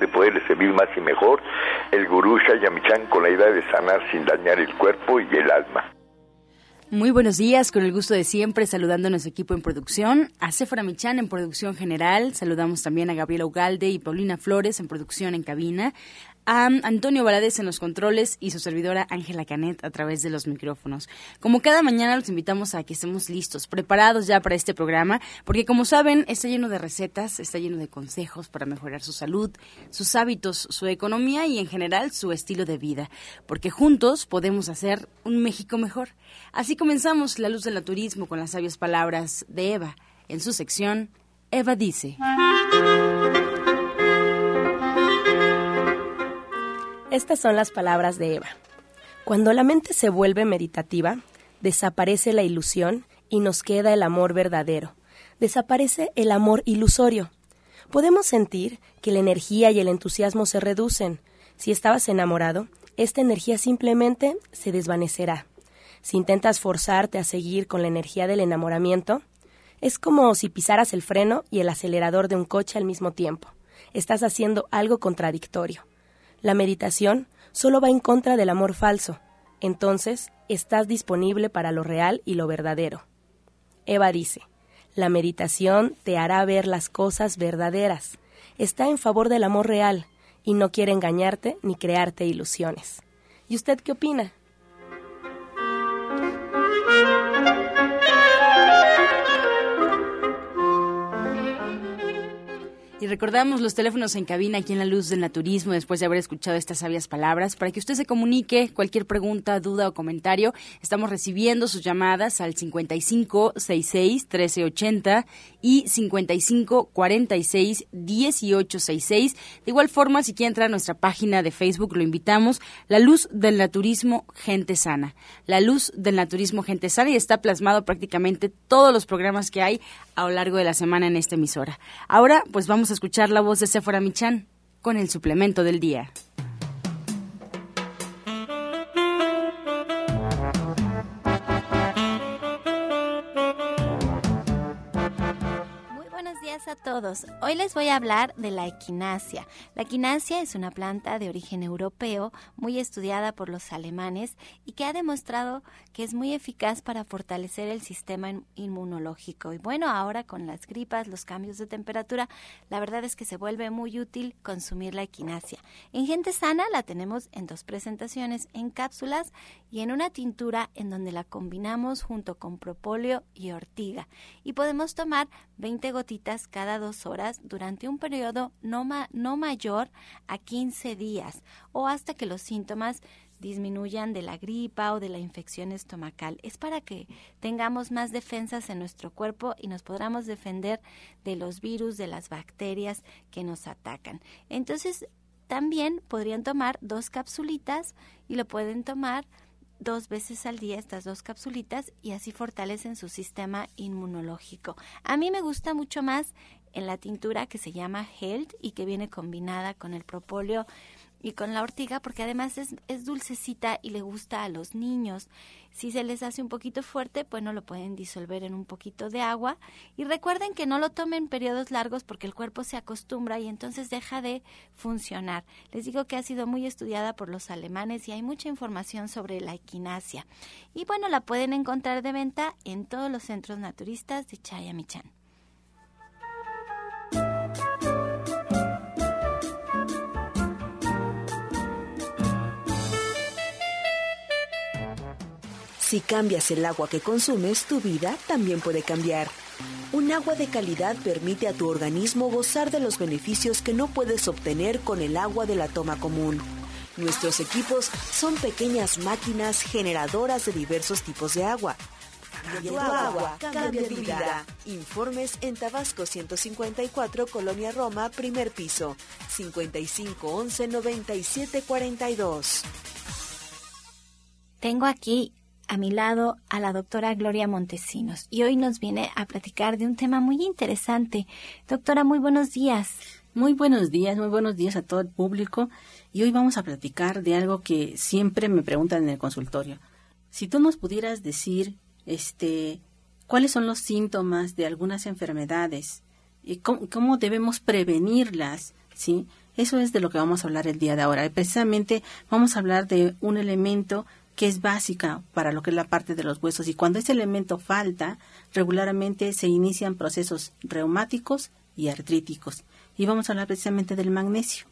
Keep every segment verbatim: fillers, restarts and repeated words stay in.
de poderles servir más y mejor, el Gurú Shaya Michan, con la idea de sanar sin dañar el cuerpo y el alma. Muy buenos días, con el gusto de siempre, saludando a nuestro equipo en producción, a Sefora Michan en producción general, saludamos también a Gabriela Ugalde y Paulina Flores en producción en cabina, a Antonio Valadez en los controles y su servidora Ángela Canet a través de los micrófonos. Como cada mañana los invitamos a que estemos listos, preparados ya para este programa, porque como saben está lleno de recetas, está lleno de consejos para mejorar su salud, sus hábitos, su economía y en general su estilo de vida, porque juntos podemos hacer un México mejor. Así comenzamos La Luz del Naturismo con las sabias palabras de Eva, en su sección Eva Dice. Estas son las palabras de Eva. Cuando la mente se vuelve meditativa, desaparece la ilusión y nos queda el amor verdadero. Desaparece el amor ilusorio. Podemos sentir que la energía y el entusiasmo se reducen. Si estabas enamorado, esta energía simplemente se desvanecerá. Si intentas forzarte a seguir con la energía del enamoramiento, es como si pisaras el freno y el acelerador de un coche al mismo tiempo. Estás haciendo algo contradictorio. La meditación solo va en contra del amor falso. Entonces, estás disponible para lo real y lo verdadero. Eva dice, la meditación te hará ver las cosas verdaderas. Está en favor del amor real y no quiere engañarte ni crearte ilusiones. ¿Y usted qué opina? Y recordamos los teléfonos en cabina aquí en La Luz del Naturismo, después de haber escuchado estas sabias palabras, para que usted se comunique cualquier pregunta, duda o comentario. Estamos recibiendo sus llamadas al cincuenta y cinco sesenta y seis trece ochenta y cincuenta y cinco cuarenta y seis dieciocho sesenta y seis. De igual forma, si quiere entrar a nuestra página de Facebook, lo invitamos, La Luz del Naturismo Gente Sana. La Luz del Naturismo Gente Sana, y está plasmado prácticamente todos los programas que hay a lo largo de la semana en esta emisora. Ahora, pues vamos a escuchar la voz de Sefora Michan con el suplemento del día. Muy buenos días a todos. Hoy les voy a hablar de la equinácea. La equinácea es una planta de origen europeo muy estudiada por los alemanes y que ha demostrado que es muy eficaz para fortalecer el sistema inmunológico. Y bueno, ahora con las gripas, los cambios de temperatura, la verdad es que se vuelve muy útil consumir la equinácea. En Gente Sana la tenemos en dos presentaciones, en cápsulas y en una tintura en donde la combinamos junto con propóleo y ortiga. Y podemos tomar veinte gotitas cada dos horas durante un periodo no, ma- no mayor a quince días o hasta que los síntomas disminuyan de la gripa o de la infección estomacal. Es para que tengamos más defensas en nuestro cuerpo y nos podamos defender de los virus, de las bacterias que nos atacan. Entonces, también podrían tomar dos capsulitas y lo pueden tomar dos veces al día, estas dos capsulitas, y así fortalecen su sistema inmunológico. A mí me gusta mucho más en la tintura que se llama Held y que viene combinada con el propóleo y con la ortiga, porque además es, es dulcecita y le gusta a los niños. Si se les hace un poquito fuerte, pues no lo pueden disolver en un poquito de agua. Y recuerden que no lo tomen periodos largos porque el cuerpo se acostumbra y entonces deja de funcionar. Les digo que ha sido muy estudiada por los alemanes y hay mucha información sobre la equinácea. Y bueno, la pueden encontrar de venta en todos los centros naturistas de Shaya Michan. Si cambias el agua que consumes, tu vida también puede cambiar. Un agua de calidad permite a tu organismo gozar de los beneficios que no puedes obtener con el agua de la toma común. Nuestros equipos son pequeñas máquinas generadoras de diversos tipos de agua. Cambia tu agua, cambia tu vida. Informes en Tabasco ciento cincuenta y cuatro, Colonia Roma, primer piso, cincuenta y cinco once noventa y siete cuarenta y dos. Tengo aquí a mi lado a la doctora Gloria Montesinos y hoy nos viene a platicar de un tema muy interesante. Doctora, muy buenos días. Muy buenos días, muy buenos días a todo el público, y hoy vamos a platicar de algo que siempre me preguntan en el consultorio. Si tú nos pudieras decir este, cuáles son los síntomas de algunas enfermedades y cómo, cómo debemos prevenirlas, ¿sí? Eso es de lo que vamos a hablar el día de ahora, y precisamente vamos a hablar de un elemento que es básica para lo que es la parte de los huesos, y cuando ese elemento falta, regularmente se inician procesos reumáticos y artríticos. Y vamos a hablar precisamente del magnesio.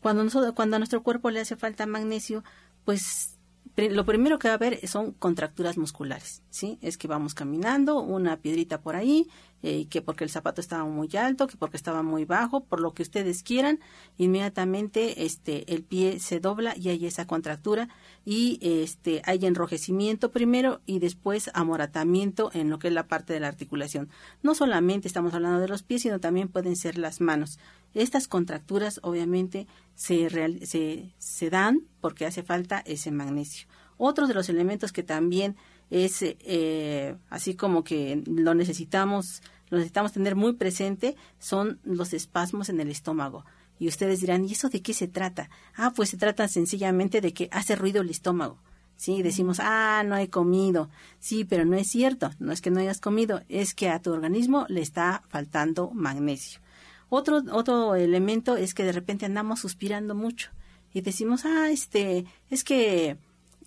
Cuando nosotros, cuando a nuestro cuerpo le hace falta magnesio, pues lo primero que va a haber son contracturas musculares, ¿sí? Es que vamos caminando, una piedrita por ahí, eh, que porque el zapato estaba muy alto, que porque estaba muy bajo, por lo que ustedes quieran, inmediatamente este el pie se dobla y hay esa contractura, y este hay enrojecimiento primero y después amoratamiento en lo que es la parte de la articulación. No solamente estamos hablando de los pies, sino también pueden ser las manos. Estas contracturas obviamente se, real, se, se dan porque hace falta ese magnesio. Otro de los elementos que también es eh, así como que lo necesitamos, lo necesitamos tener muy presente son los espasmos en el estómago. Y ustedes dirán, ¿y eso de qué se trata? Ah, pues se trata sencillamente de que hace ruido el estómago. Sí, decimos, ah, no he comido. Sí, pero no es cierto, no es que no hayas comido, es que a tu organismo le está faltando magnesio. Otro, otro elemento es que de repente andamos suspirando mucho y decimos, ah, este, es que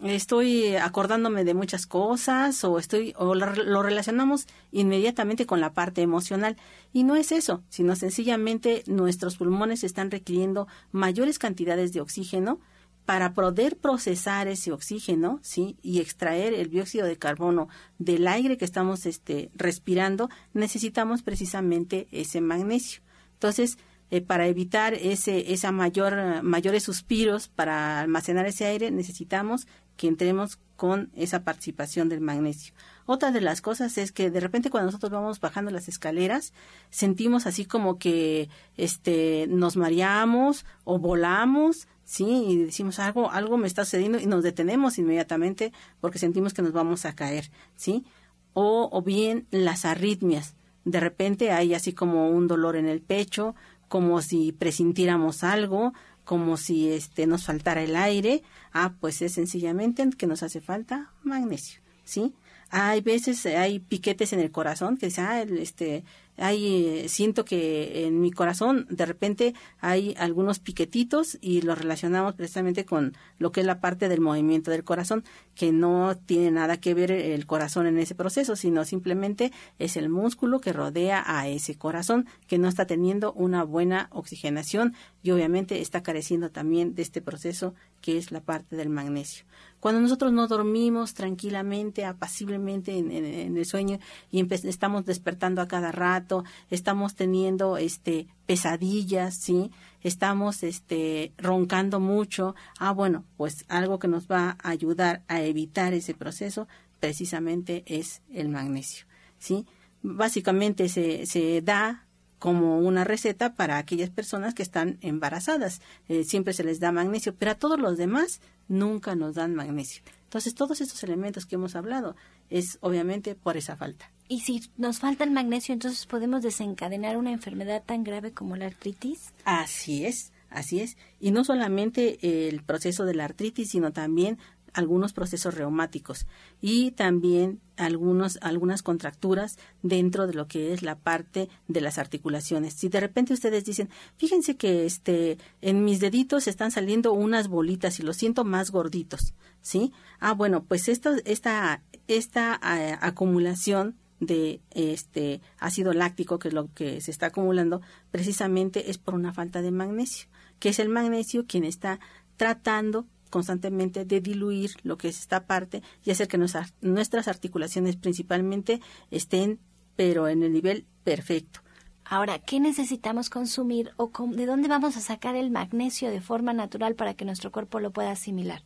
estoy acordándome de muchas cosas, o estoy, o lo relacionamos inmediatamente con la parte emocional. Y no es eso, sino sencillamente nuestros pulmones están requiriendo mayores cantidades de oxígeno para poder procesar ese oxígeno, ¿sí? Y extraer el dióxido de carbono del aire que estamos este, respirando, necesitamos precisamente ese magnesio. Entonces, eh, para evitar ese esa mayor mayores suspiros, para almacenar ese aire, necesitamos que entremos con esa participación del magnesio. Otra de las cosas es que de repente cuando nosotros vamos bajando las escaleras, sentimos así como que este nos mareamos o volamos, sí, y decimos algo algo me está sucediendo y nos detenemos inmediatamente porque sentimos que nos vamos a caer, sí, o o bien las arritmias. De repente hay así como un dolor en el pecho, como si presintiéramos algo, como si este nos faltara el aire. Ah, pues es sencillamente que nos hace falta magnesio, ¿sí? Hay veces, hay piquetes en el corazón que dicen, ah, este, hay, siento que en mi corazón de repente hay algunos piquetitos y los relacionamos precisamente con lo que es la parte del movimiento del corazón, que no tiene nada que ver el corazón en ese proceso, sino simplemente es el músculo que rodea a ese corazón que no está teniendo una buena oxigenación y obviamente está careciendo también de este proceso que es la parte del magnesio. Cuando nosotros no dormimos tranquilamente, apaciblemente en, en, en el sueño y empe- estamos despertando a cada rato, estamos teniendo este pesadillas, sí, estamos este roncando mucho. Ah, bueno, pues algo que nos va a ayudar a evitar ese proceso precisamente es el magnesio, sí. Básicamente se se da como una receta para aquellas personas que están embarazadas. Eh, siempre se les da magnesio, pero a todos los demás nunca nos dan magnesio. Entonces, todos estos elementos que hemos hablado es obviamente por esa falta. Y si nos falta el magnesio, entonces podemos desencadenar una enfermedad tan grave como la artritis. Así es, así es. Y no solamente el proceso de la artritis, sino también algunos procesos reumáticos y también algunos algunas contracturas dentro de lo que es la parte de las articulaciones. Si de repente ustedes dicen, fíjense que este en mis deditos están saliendo unas bolitas y los siento más gorditos, ¿sí? Ah, bueno, pues esta esta esta eh, acumulación de este ácido láctico, que es lo que se está acumulando, precisamente es por una falta de magnesio, que es el magnesio quien está tratando constantemente de diluir lo que es esta parte y hacer que nuestra, nuestras articulaciones principalmente estén pero en el nivel perfecto. Ahora, ¿qué necesitamos consumir o con, de dónde vamos a sacar el magnesio de forma natural para que nuestro cuerpo lo pueda asimilar?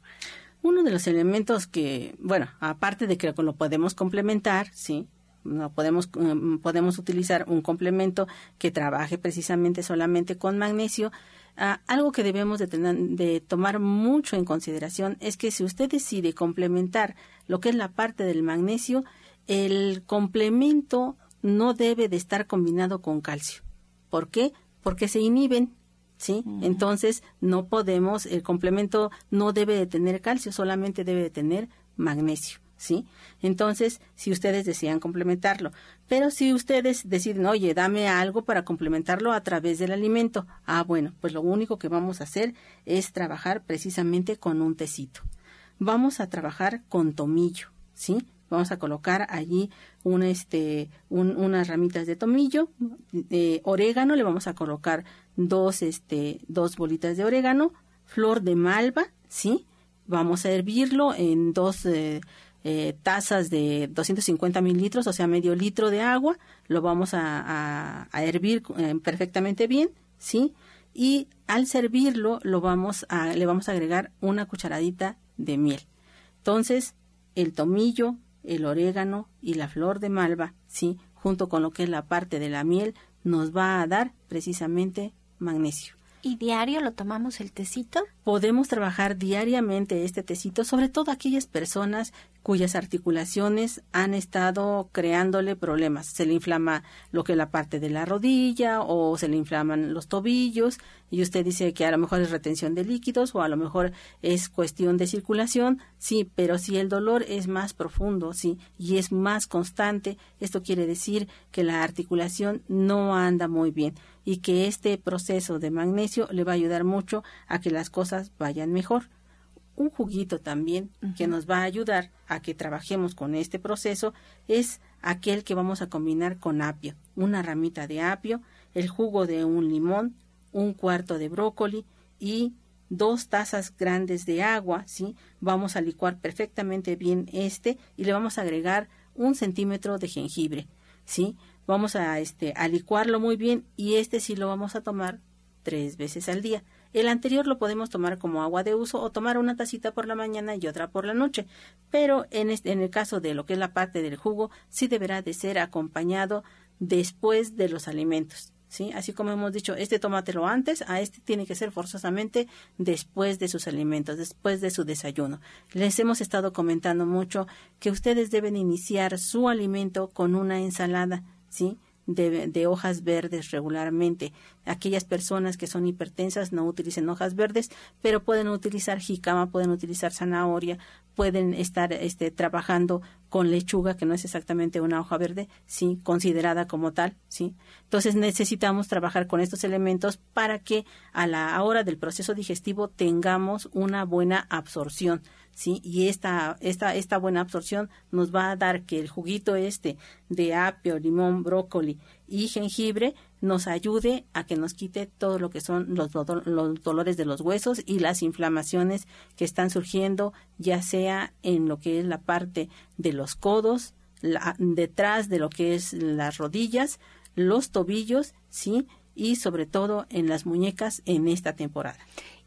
Uno de los elementos que, bueno, aparte de que lo podemos complementar, ¿sí? No podemos, podemos utilizar un complemento que trabaje precisamente solamente con magnesio. Ah, algo que debemos de, tener, de tomar mucho en consideración es que si usted decide complementar lo que es la parte del magnesio, el complemento no debe de estar combinado con calcio. ¿Por qué? Porque se inhiben, ¿sí? Uh-huh. Entonces, no podemos, el complemento no debe de tener calcio, solamente debe de tener magnesio, ¿sí? Entonces, si ustedes desean complementarlo. Pero si ustedes deciden, oye, dame algo para complementarlo a través del alimento. Ah, bueno, pues lo único que vamos a hacer es trabajar precisamente con un tecito. Vamos a trabajar con tomillo, ¿sí? Vamos a colocar allí un, este, un, unas ramitas de tomillo, de orégano, le vamos a colocar dos, este, dos bolitas de orégano, flor de malva, ¿sí? Vamos a hervirlo en dos eh, eh, tazas de doscientos cincuenta mililitros, o sea, medio litro de agua. Lo vamos a, a, a hervir eh, perfectamente bien, ¿sí? Y al servirlo lo vamos a, le vamos a agregar una cucharadita de miel. Entonces, el tomillo, el orégano y la flor de malva, sí, junto con lo que es la parte de la miel, nos va a dar precisamente magnesio. ¿Y diario lo tomamos el tecito? Podemos trabajar diariamente este tecito, sobre todo aquellas personas cuyas articulaciones han estado creándole problemas. Se le inflama lo que es la parte de la rodilla o se le inflaman los tobillos y usted dice que a lo mejor es retención de líquidos o a lo mejor es cuestión de circulación. Sí, pero si el dolor es más profundo, sí, y es más constante, esto quiere decir que la articulación no anda muy bien. Y que este proceso de magnesio le va a ayudar mucho a que las cosas vayan mejor. Un juguito también uh-huh. que nos va a ayudar a que trabajemos con este proceso es aquel que vamos a combinar con apio. Una ramita de apio, el jugo de un limón, un cuarto de brócoli y dos tazas grandes de agua, ¿sí? Vamos a licuar perfectamente bien este y le vamos a agregar un centímetro de jengibre, ¿sí? Vamos a, este, a licuarlo muy bien y este sí lo vamos a tomar tres veces al día. El anterior lo podemos tomar como agua de uso o tomar una tacita por la mañana y otra por la noche. Pero en, este, en el caso de lo que es la parte del jugo, sí deberá de ser acompañado después de los alimentos, ¿sí? Así como hemos dicho, este tómatelo antes, a este tiene que ser forzosamente después de sus alimentos, después de su desayuno. Les hemos estado comentando mucho que ustedes deben iniciar su alimento con una ensalada, ¿sí? De, de hojas verdes regularmente. Aquellas personas que son hipertensas no utilicen hojas verdes, pero pueden utilizar jicama, pueden utilizar zanahoria, pueden estar este, trabajando con lechuga, que no es exactamente una hoja verde, sí, considerada como tal, sí. Entonces necesitamos trabajar con estos elementos para que a la hora del proceso digestivo tengamos una buena absorción, sí, y esta, esta, esta buena absorción nos va a dar que el juguito este de apio, limón, brócoli y jengibre nos ayude a que nos quite todo lo que son los, do- los dolores de los huesos y las inflamaciones que están surgiendo, ya sea en lo que es la parte de los codos, la, detrás de lo que es las rodillas, los tobillos, sí, y sobre todo en las muñecas en esta temporada.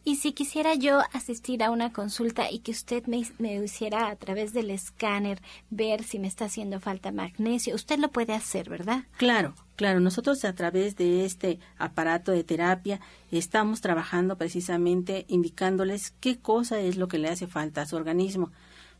Y si quisiera yo asistir a una consulta y que usted me, me hiciera a través del escáner ver si me está haciendo falta magnesio, usted lo puede hacer, ¿verdad? Claro, claro. Nosotros a través de este aparato de terapia estamos trabajando precisamente indicándoles qué cosa es lo que le hace falta a su organismo.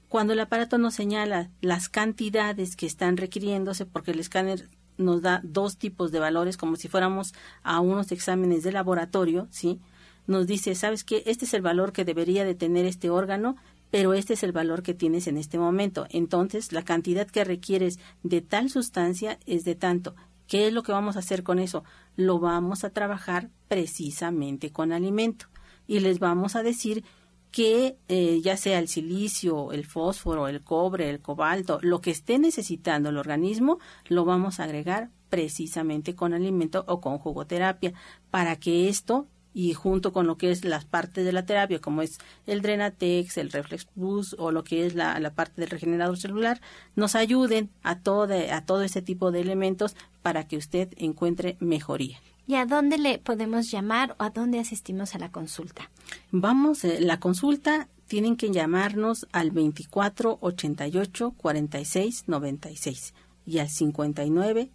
Cuando el aparato nos señala las cantidades que están requiriéndose, porque el escáner nos da dos tipos de valores como si fuéramos a unos exámenes de laboratorio, ¿sí? Nos dice, ¿sabes qué? Este es el valor que debería de tener este órgano, pero este es el valor que tienes en este momento. Entonces, la cantidad que requieres de tal sustancia es de tanto. ¿Qué es lo que vamos a hacer con eso? Lo vamos a trabajar precisamente con alimento. Y les vamos a decir que eh, ya sea el silicio, el fósforo, el cobre, el cobalto, lo que esté necesitando el organismo, lo vamos a agregar precisamente con alimento o con jugoterapia para que esto y junto con lo que es las partes de la terapia, como es el Drenatex, el Reflex Plus o lo que es la, la parte del regenerador celular, nos ayuden a todo, a todo este tipo de elementos para que usted encuentre mejoría. ¿Y a dónde le podemos llamar o a dónde asistimos a la consulta? Vamos, eh, la consulta tienen que llamarnos al veinticuatro ochenta y ocho cuarenta y seis noventa y seis y al cincuenta y nueve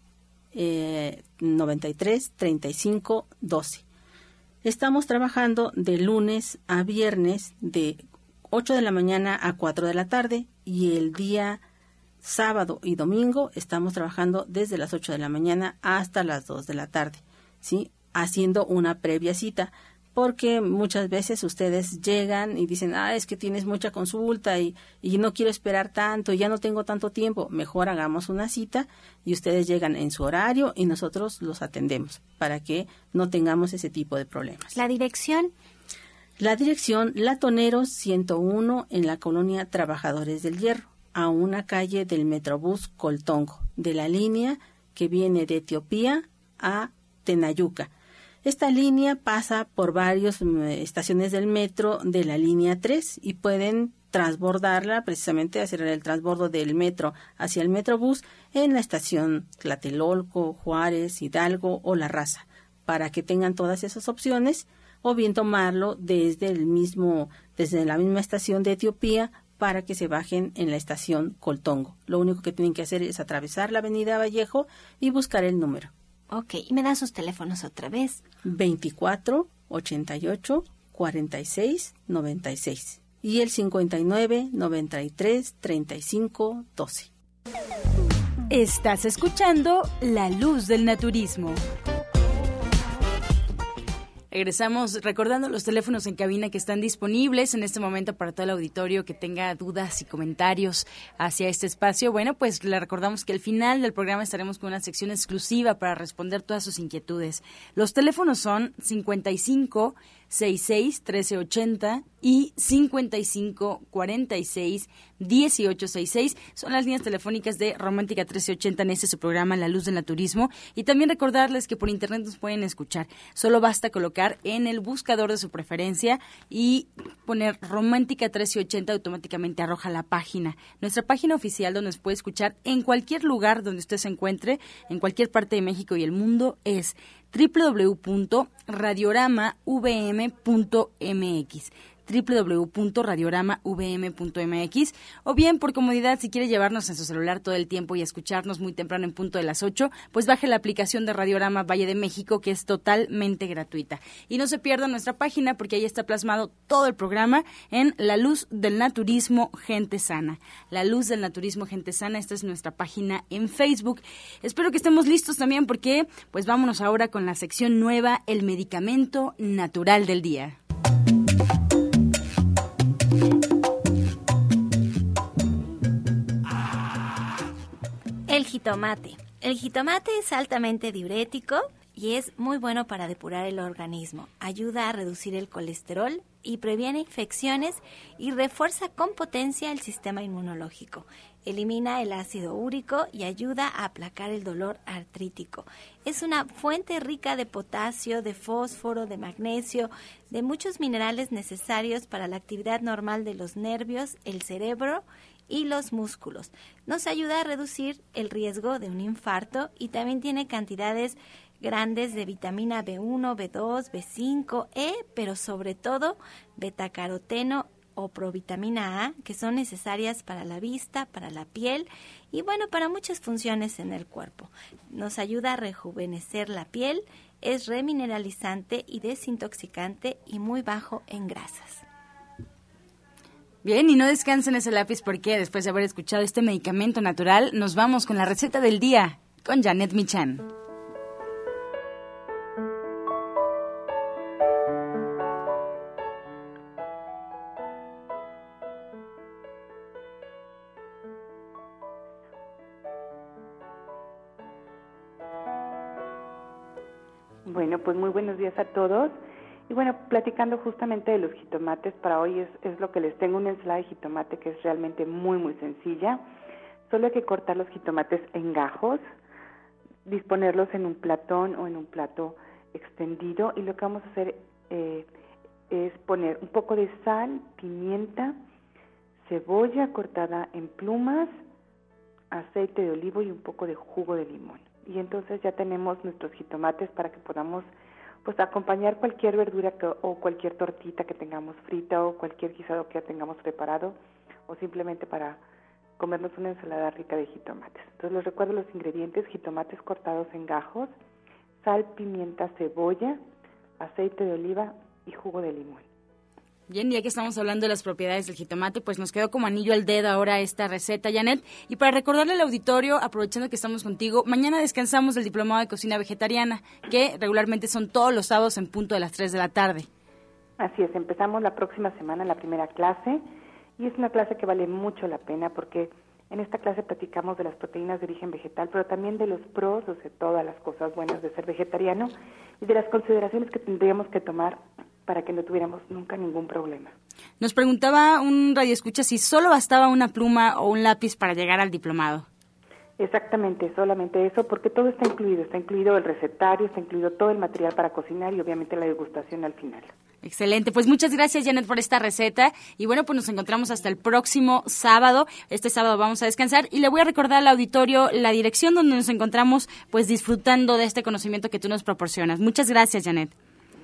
noventa y tres treinta y cinco doce. Estamos trabajando de lunes a viernes de ocho de la mañana a cuatro de la tarde y el día sábado y domingo estamos trabajando desde las ocho de la mañana hasta las dos de la tarde, ¿sí? Haciendo una previa cita, porque muchas veces ustedes llegan y dicen, ah, es que tienes mucha consulta y, y no quiero esperar tanto, ya no tengo tanto tiempo. Mejor hagamos una cita y ustedes llegan en su horario y nosotros los atendemos para que no tengamos ese tipo de problemas. ¿La dirección? La dirección, Latoneros ciento uno en la colonia Trabajadores del Hierro, a una calle del Metrobús Coltongo, de la línea que viene de Etiopía a Tenayuca. Esta línea pasa por varias estaciones del metro de la línea tres y pueden transbordarla, precisamente hacer el transbordo del metro hacia el metrobús en la estación Tlatelolco, Juárez, Hidalgo o La Raza, para que tengan todas esas opciones, o bien tomarlo desde el mismo, desde la misma estación de Etiopía para que se bajen en la estación Coltongo. Lo único que tienen que hacer es atravesar la avenida Vallejo y buscar el número. Ok, ¿y me dan sus teléfonos otra vez? veinticuatro ochenta y ocho cuarenta y seis noventa y seis y el cincuenta y nueve noventa y tres treinta y cinco doce. Estás escuchando La Luz del Naturismo. Regresamos recordando los teléfonos en cabina que están disponibles en este momento para todo el auditorio que tenga dudas y comentarios hacia este espacio. Bueno, pues le recordamos que al final del programa estaremos con una sección exclusiva para responder todas sus inquietudes. Los teléfonos son cincuenta y cinco sesenta y seis trece ochenta y cincuenta y cinco cuarenta y seis dieciocho sesenta y seis. Son las líneas telefónicas de Romántica trece ochenta en este su programa La Luz del Naturismo. Y también recordarles que por internet nos pueden escuchar. Solo basta colocar en el buscador de su preferencia y poner Romántica trece ochenta, automáticamente arroja la página. Nuestra página oficial, donde nos puede escuchar en cualquier lugar donde usted se encuentre, en cualquier parte de México y el mundo, es doble u doble u doble u punto radiorama v m punto m x, doble u doble u doble u punto radiorama v m punto m x, o bien por comodidad, si quiere llevarnos en su celular todo el tiempo y escucharnos muy temprano en punto de las ocho, pues baje la aplicación de Radiorama Valle de México, que es totalmente gratuita. Y no se pierda nuestra página, porque ahí está plasmado todo el programa en La Luz del Naturismo Gente Sana. La Luz del Naturismo Gente Sana, esta es nuestra página en Facebook. Espero que estemos listos también, porque pues vámonos ahora con la sección nueva, el medicamento natural del día. El jitomate. El jitomate es altamente diurético y es muy bueno para depurar el organismo. Ayuda a reducir el colesterol y previene infecciones y refuerza con potencia el sistema inmunológico. Elimina el ácido úrico y ayuda a aplacar el dolor artrítico. Es una fuente rica de potasio, de fósforo, de magnesio, de muchos minerales necesarios para la actividad normal de los nervios, el cerebro y los músculos. Nos ayuda a reducir el riesgo de un infarto y también tiene cantidades grandes de vitamina be uno, be dos, be cinco, E, pero sobre todo betacaroteno o provitamina A, que son necesarias para la vista, para la piel y bueno, para muchas funciones en el cuerpo. Nos ayuda a rejuvenecer la piel, es remineralizante y desintoxicante y muy bajo en grasas. Bien, y no descansen ese lápiz, porque después de haber escuchado este medicamento natural, nos vamos con la receta del día, con Janet Michan. Bueno, pues muy buenos días a todos. Y bueno, platicando justamente de los jitomates, para hoy es, es lo que les tengo, una ensalada de jitomate que es realmente muy, muy sencilla. Solo hay que cortar los jitomates en gajos, disponerlos en un platón o en un plato extendido, y lo que vamos a hacer eh, es poner un poco de sal, pimienta, cebolla cortada en plumas, aceite de olivo y un poco de jugo de limón. Y entonces ya tenemos nuestros jitomates para que podamos pues acompañar cualquier verdura que, o cualquier tortita que tengamos frita o cualquier guisado que ya tengamos preparado o simplemente para comernos una ensalada rica de jitomates. Entonces les recuerdo los ingredientes: jitomates cortados en gajos, sal, pimienta, cebolla, aceite de oliva y jugo de limón. Bien, ya que estamos hablando de las propiedades del jitomate, pues nos quedó como anillo al dedo ahora esta receta, Janet. Y para recordarle al auditorio, aprovechando que estamos contigo, mañana descansamos del Diplomado de Cocina Vegetariana, que regularmente son todos los sábados en punto de las tres de la tarde. Así es, empezamos la próxima semana la primera clase, y es una clase que vale mucho la pena porque en esta clase platicamos de las proteínas de origen vegetal, pero también de los pros, o sea, todas las cosas buenas de ser vegetariano y de las consideraciones que tendríamos que tomar para que no tuviéramos nunca ningún problema. Nos preguntaba un radioescucha si solo bastaba una pluma o un lápiz para llegar al diplomado. Exactamente, solamente eso, porque todo está incluido. Está incluido el recetario, está incluido todo el material para cocinar y obviamente la degustación al final. Excelente, pues muchas gracias, Janet, por esta receta. Y bueno, pues nos encontramos hasta el próximo sábado. Este sábado vamos a descansar y le voy a recordar al auditorio la dirección donde nos encontramos, pues disfrutando de este conocimiento que tú nos proporcionas. Muchas gracias, Janet.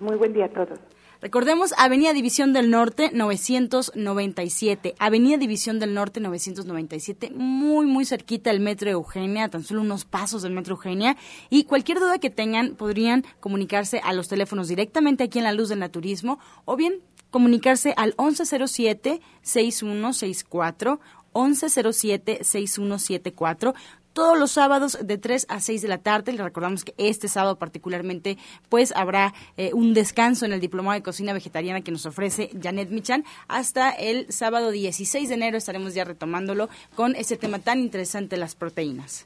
Muy buen día a todos. Recordemos, Avenida División del Norte, novecientos noventa y siete. Avenida División del Norte, novecientos noventa y siete, muy, muy cerquita del Metro Eugenia, tan solo unos pasos del Metro Eugenia. Y cualquier duda que tengan, podrían comunicarse a los teléfonos directamente aquí en La Luz del Naturismo, o bien comunicarse al once cero siete, seis uno seis cuatro, once cero siete, seis uno siete cuatro. Todos los sábados de tres a seis de la tarde. Les recordamos que este sábado particularmente pues habrá eh, un descanso en el Diplomado de Cocina Vegetariana que nos ofrece Janet Michan. Hasta el sábado dieciséis de enero estaremos ya retomándolo con este tema tan interesante, las proteínas.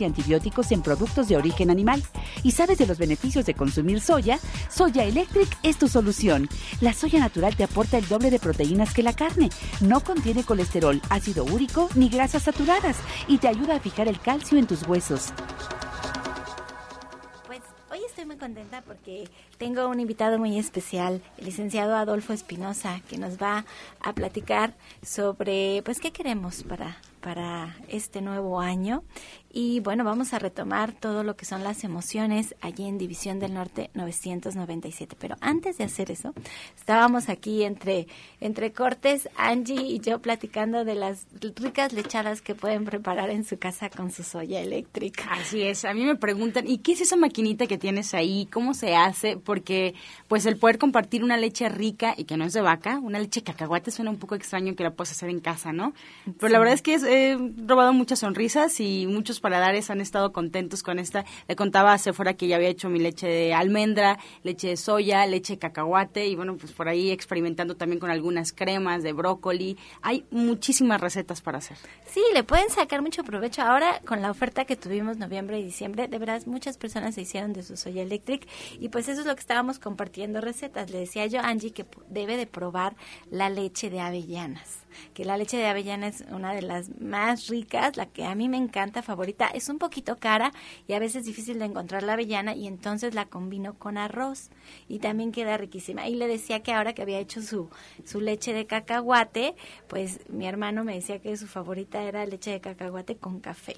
y antibióticos en productos de origen animal y sabes de los beneficios de consumir soya, Soya Electric es tu solución. La soya natural te aporta el doble de proteínas que la carne, no contiene colesterol, ácido úrico ni grasas saturadas y te ayuda a fijar el calcio en tus huesos. Pues hoy estoy muy contenta porque tengo un invitado muy especial, el licenciado Adolfo Espinoza, que nos va a platicar sobre pues qué queremos para... para este nuevo año. Y bueno, vamos a retomar todo lo que son las emociones allí en División del Norte novecientos noventa y siete. Pero antes de hacer eso, estábamos aquí entre, entre cortes, Angie y yo platicando de las ricas lechadas que pueden preparar en su casa con su soya eléctrica. Así es, a mí me preguntan, ¿y qué es esa maquinita que tienes ahí? ¿Cómo se hace? Porque pues el poder compartir una leche rica y que no es de vaca, una leche de cacahuate suena un poco extraño que la puedas hacer en casa, ¿no? Pero sí, la verdad es que es he eh, robado muchas sonrisas y muchos paladares han estado contentos con esta. Le contaba hace fuera que ya había hecho mi leche de almendra, leche de soya, leche de cacahuate y bueno, pues por ahí experimentando también con algunas cremas de brócoli. Hay muchísimas recetas para hacer. Sí, le pueden sacar mucho provecho. Ahora con la oferta que tuvimos noviembre y diciembre, de verdad muchas personas se hicieron de su Soya Electric y pues eso es lo que estábamos compartiendo recetas. Le decía yo a Angie que debe de probar la leche de avellanas, que la leche de avellana es una de las más ricas, la que a mí me encanta, favorita. Es un poquito cara y a veces difícil de encontrar la avellana y entonces la combino con arroz y también queda riquísima. Y le decía que ahora que había hecho su, su leche de cacahuate, pues mi hermano me decía que su favorita era leche de cacahuate con café,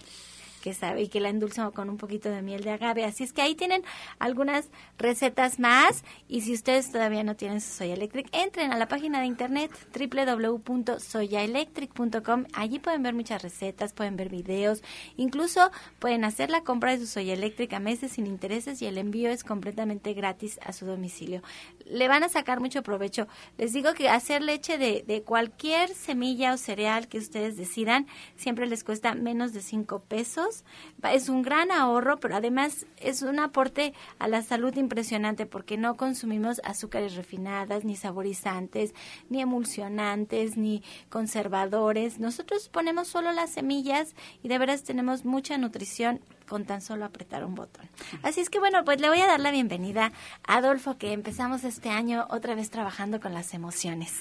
que sabe, y que la endulzo con un poquito de miel de agave. Así es que ahí tienen algunas recetas más. Y si ustedes todavía no tienen su Soya Electric, entren a la página de internet doble u doble u doble u punto soya electric punto com. Allí pueden ver muchas recetas, pueden ver videos, incluso pueden hacer la compra de su Soya Electric a meses sin intereses y el envío es completamente gratis a su domicilio. Le van a sacar mucho provecho. Les digo que hacer leche de, de cualquier semilla o cereal que ustedes decidan siempre les cuesta menos de cinco pesos. alimentos. Es un gran ahorro, pero además es un aporte a la salud impresionante porque no consumimos azúcares refinadas, ni saborizantes, ni emulsionantes, ni conservadores. Nosotros ponemos solo las semillas y de veras tenemos mucha nutrición con tan solo apretar un botón. Así es que bueno, pues le voy a dar la bienvenida a Adolfo, que empezamos este año otra vez trabajando con las emociones.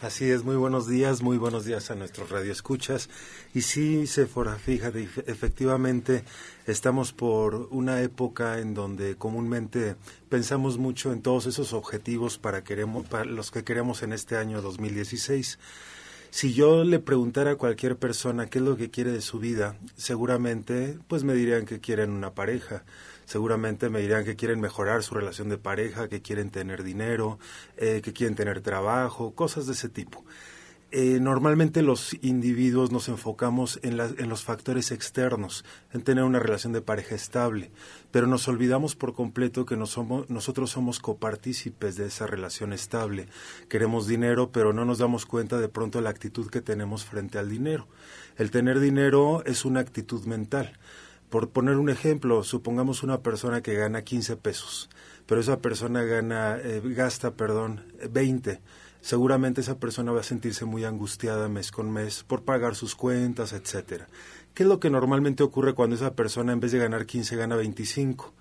Así es, muy buenos días, muy buenos días a nuestros radioescuchas. Y sí, se fija, efectivamente estamos por una época en donde comúnmente pensamos mucho en todos esos objetivos para, queremos, para los que queremos en este año dos mil dieciséis. Si yo le preguntara a cualquier persona qué es lo que quiere de su vida, seguramente pues me dirían que quieren una pareja, seguramente me dirían que quieren mejorar su relación de pareja, que quieren tener dinero, eh, que quieren tener trabajo, cosas de ese tipo. Eh, normalmente los individuos nos enfocamos en, la, en los factores externos, en tener una relación de pareja estable, pero nos olvidamos por completo que nos somos, nosotros somos copartícipes de esa relación estable. Queremos dinero, pero no nos damos cuenta de pronto de la actitud que tenemos frente al dinero. El tener dinero es una actitud mental. Por poner un ejemplo, supongamos una persona que gana quince pesos, pero esa persona gana, eh, gasta, perdón, veinte. Seguramente esa persona va a sentirse muy angustiada mes con mes por pagar sus cuentas, etcétera. ¿Qué es lo que normalmente ocurre cuando esa persona en vez de ganar quince gana veinticinco?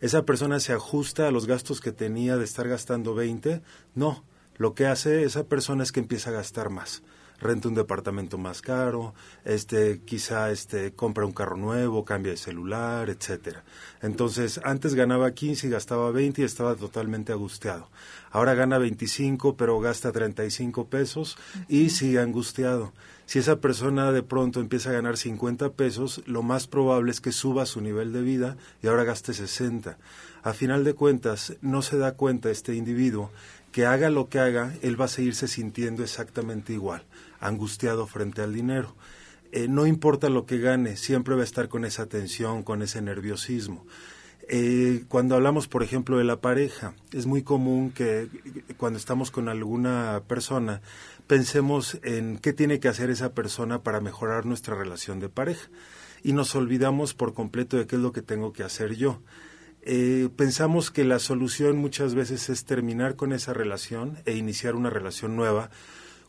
¿Esa persona se ajusta a los gastos que tenía de estar gastando veinte? No, lo que hace esa persona es que empieza a gastar más. Renta un departamento más caro, este, quizá este, compra un carro nuevo, cambia de celular, etcétera. Entonces, antes ganaba quince y gastaba veinte y estaba totalmente angustiado. Ahora gana veinticinco, pero gasta treinta y cinco pesos y sigue angustiado. Si esa persona de pronto empieza a ganar cincuenta pesos, lo más probable es que suba su nivel de vida y ahora gaste sesenta. A final de cuentas, no se da cuenta este individuo que haga lo que haga, él va a seguirse sintiendo exactamente igual, angustiado frente al dinero. Eh, no importa lo que gane, siempre va a estar con esa tensión, con ese nerviosismo. Eh, cuando hablamos, por ejemplo, de la pareja, es muy común que cuando estamos con alguna persona, pensemos en qué tiene que hacer esa persona para mejorar nuestra relación de pareja. Y nos olvidamos por completo de qué es lo que tengo que hacer yo. Eh, pensamos que la solución muchas veces es terminar con esa relación e iniciar una relación nueva.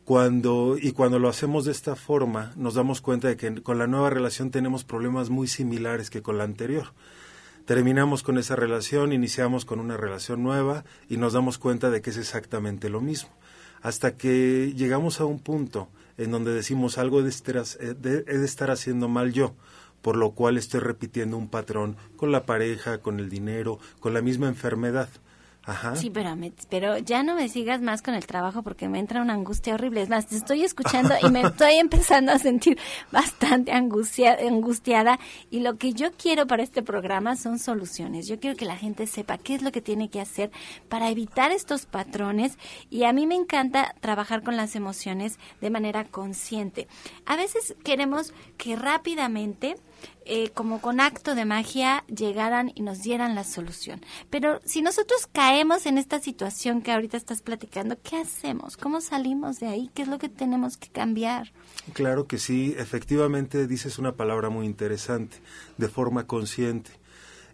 Cuando, y cuando lo hacemos de esta forma, nos damos cuenta de que con la nueva relación tenemos problemas muy similares que con la anterior. Terminamos con esa relación, iniciamos con una relación nueva y nos damos cuenta de que es exactamente lo mismo. Hasta que llegamos a un punto en donde decimos algo de estar, de, de estar haciendo mal yo, por lo cual estoy repitiendo un patrón con la pareja, con el dinero, con la misma enfermedad. Ajá. Sí, pero, me, pero ya no me sigas más con el trabajo porque me entra una angustia horrible. Es más, te estoy escuchando y me estoy empezando a sentir bastante angustia, angustiada. Y lo que yo quiero para este programa son soluciones. Yo quiero que la gente sepa qué es lo que tiene que hacer para evitar estos patrones. Y a mí me encanta trabajar con las emociones de manera consciente. A veces queremos que rápidamente, Eh, como con acto de magia, llegaran y nos dieran la solución. Pero si nosotros caemos en esta situación que ahorita estás platicando, ¿qué hacemos? ¿Cómo salimos de ahí? ¿Qué es lo que tenemos que cambiar? Claro que sí, efectivamente dices una palabra muy interesante, de forma consciente.